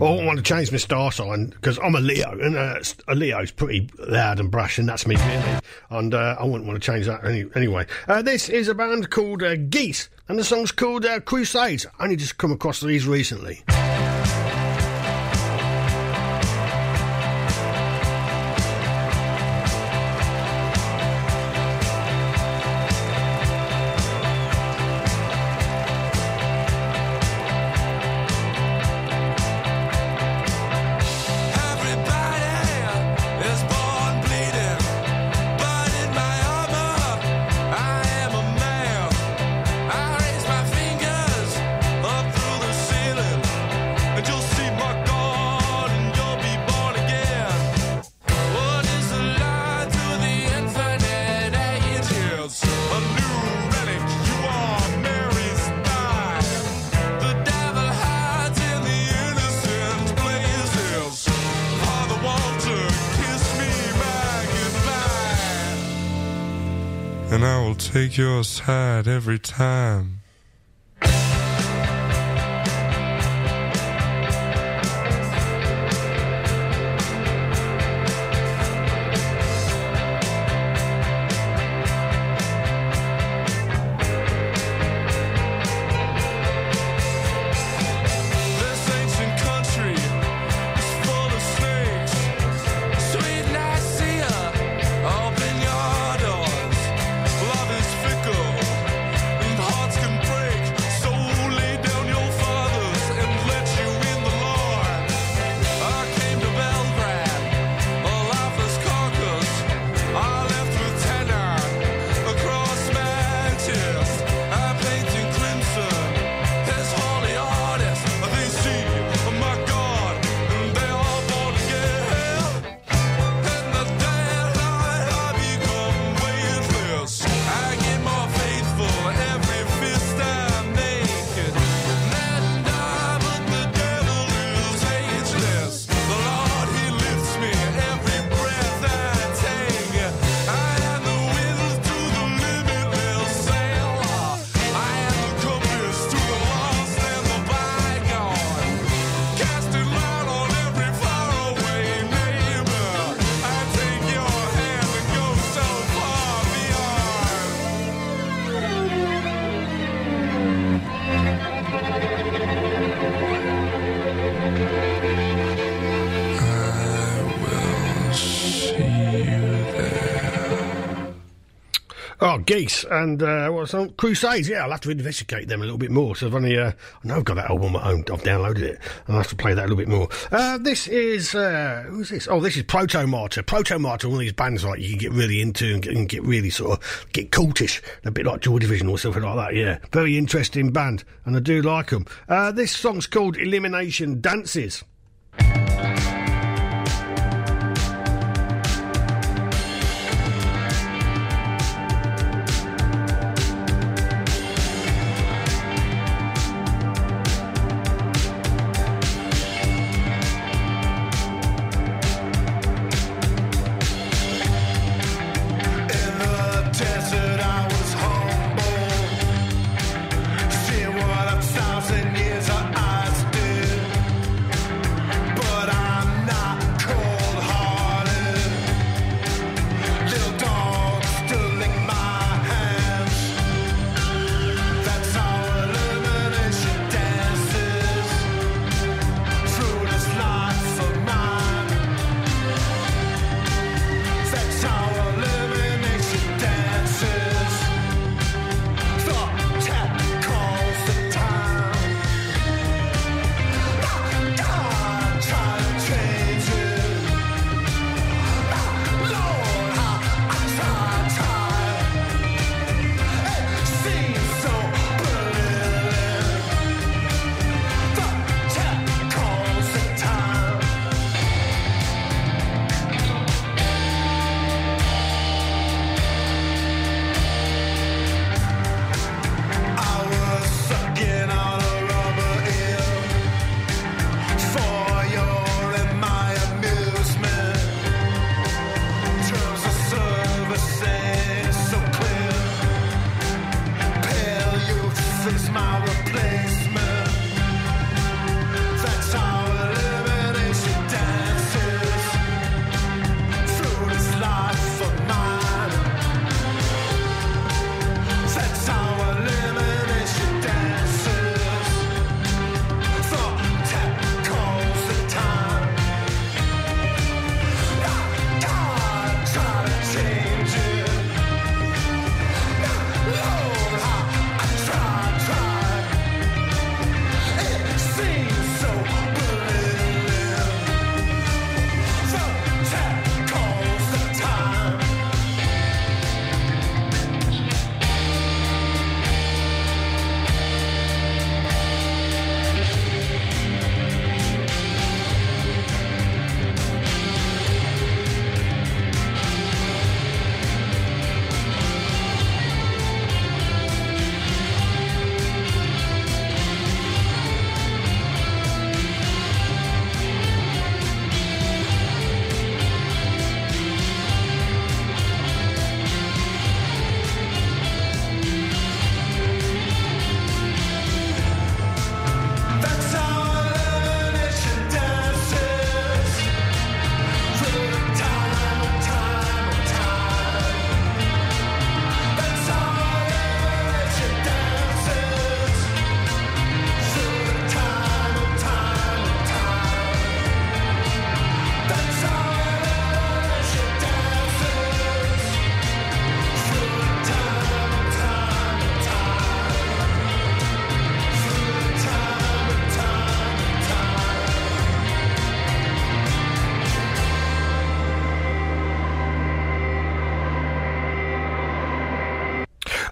I wouldn't want to change my star sign because I'm a Leo, and uh, a Leo's pretty loud and brash, and that's me really. And uh, I wouldn't want to change that any, anyway. Uh, this is a band called uh, Geese, and the song's called uh, Crusades. I only just come across these recently. Take your side every time. Oh, Geese and uh, what's on? Crusades. Yeah, I'll have to investigate them a little bit more. So I've only, uh, I know I've got that album at home. I've downloaded it. I'll have to play that a little bit more. Uh, this is, uh, who's this? Oh, this is Proto Martyr. Proto Martyr, one of these bands like you can get really into and get, and get really sort of, get cultish. A bit like Joy Division or something like that, yeah. Very interesting band, and I do like them. Uh, this song's called Elimination Dances.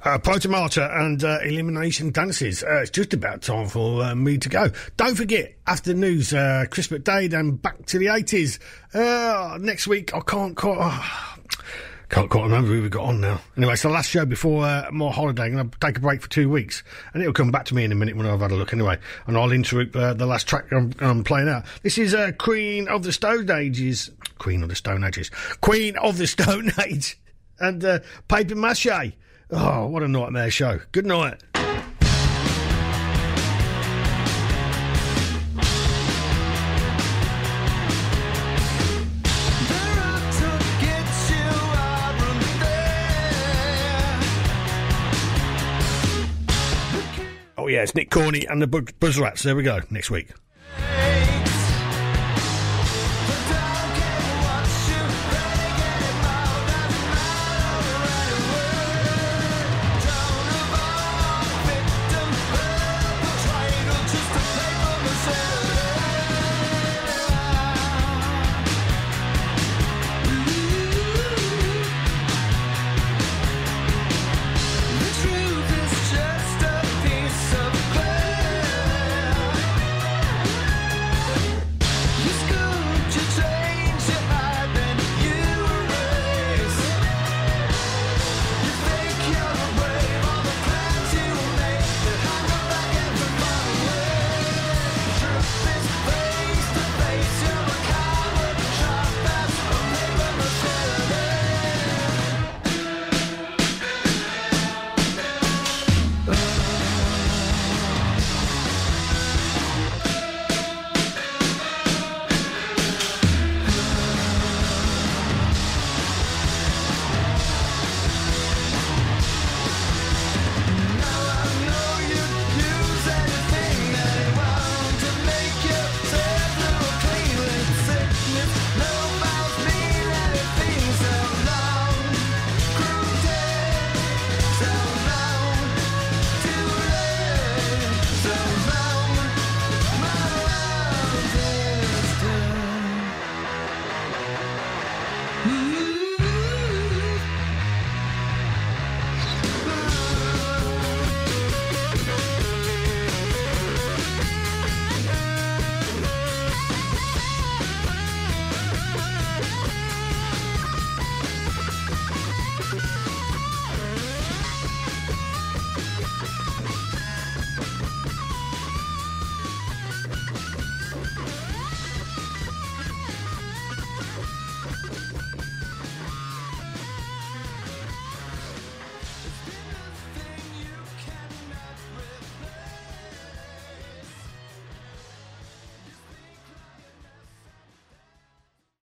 uh, Proto Martyr and uh, Elimination Dances. Uh, it's just about time for uh, me to go. Don't forget, after the news, uh, Chris McDade and Back to the eighties. Uh, next week, I can't quite... Oh, can't quite remember who we've got on now. Anyway, it's the last show before uh, more holiday. I'm going to take a break for two weeks. And it'll come back to me in a minute when I've had a look anyway. And I'll interrupt uh, the last track I'm, I'm playing out. This is uh, Queen of the Stone Ages. Queen of the Stone Ages. Queen of the Stone Age. And uh, Paper Mache. Oh, what a nightmare show. Good night. Yeah, it's Nick Corney and the Buzz Rats. There we go. Next week.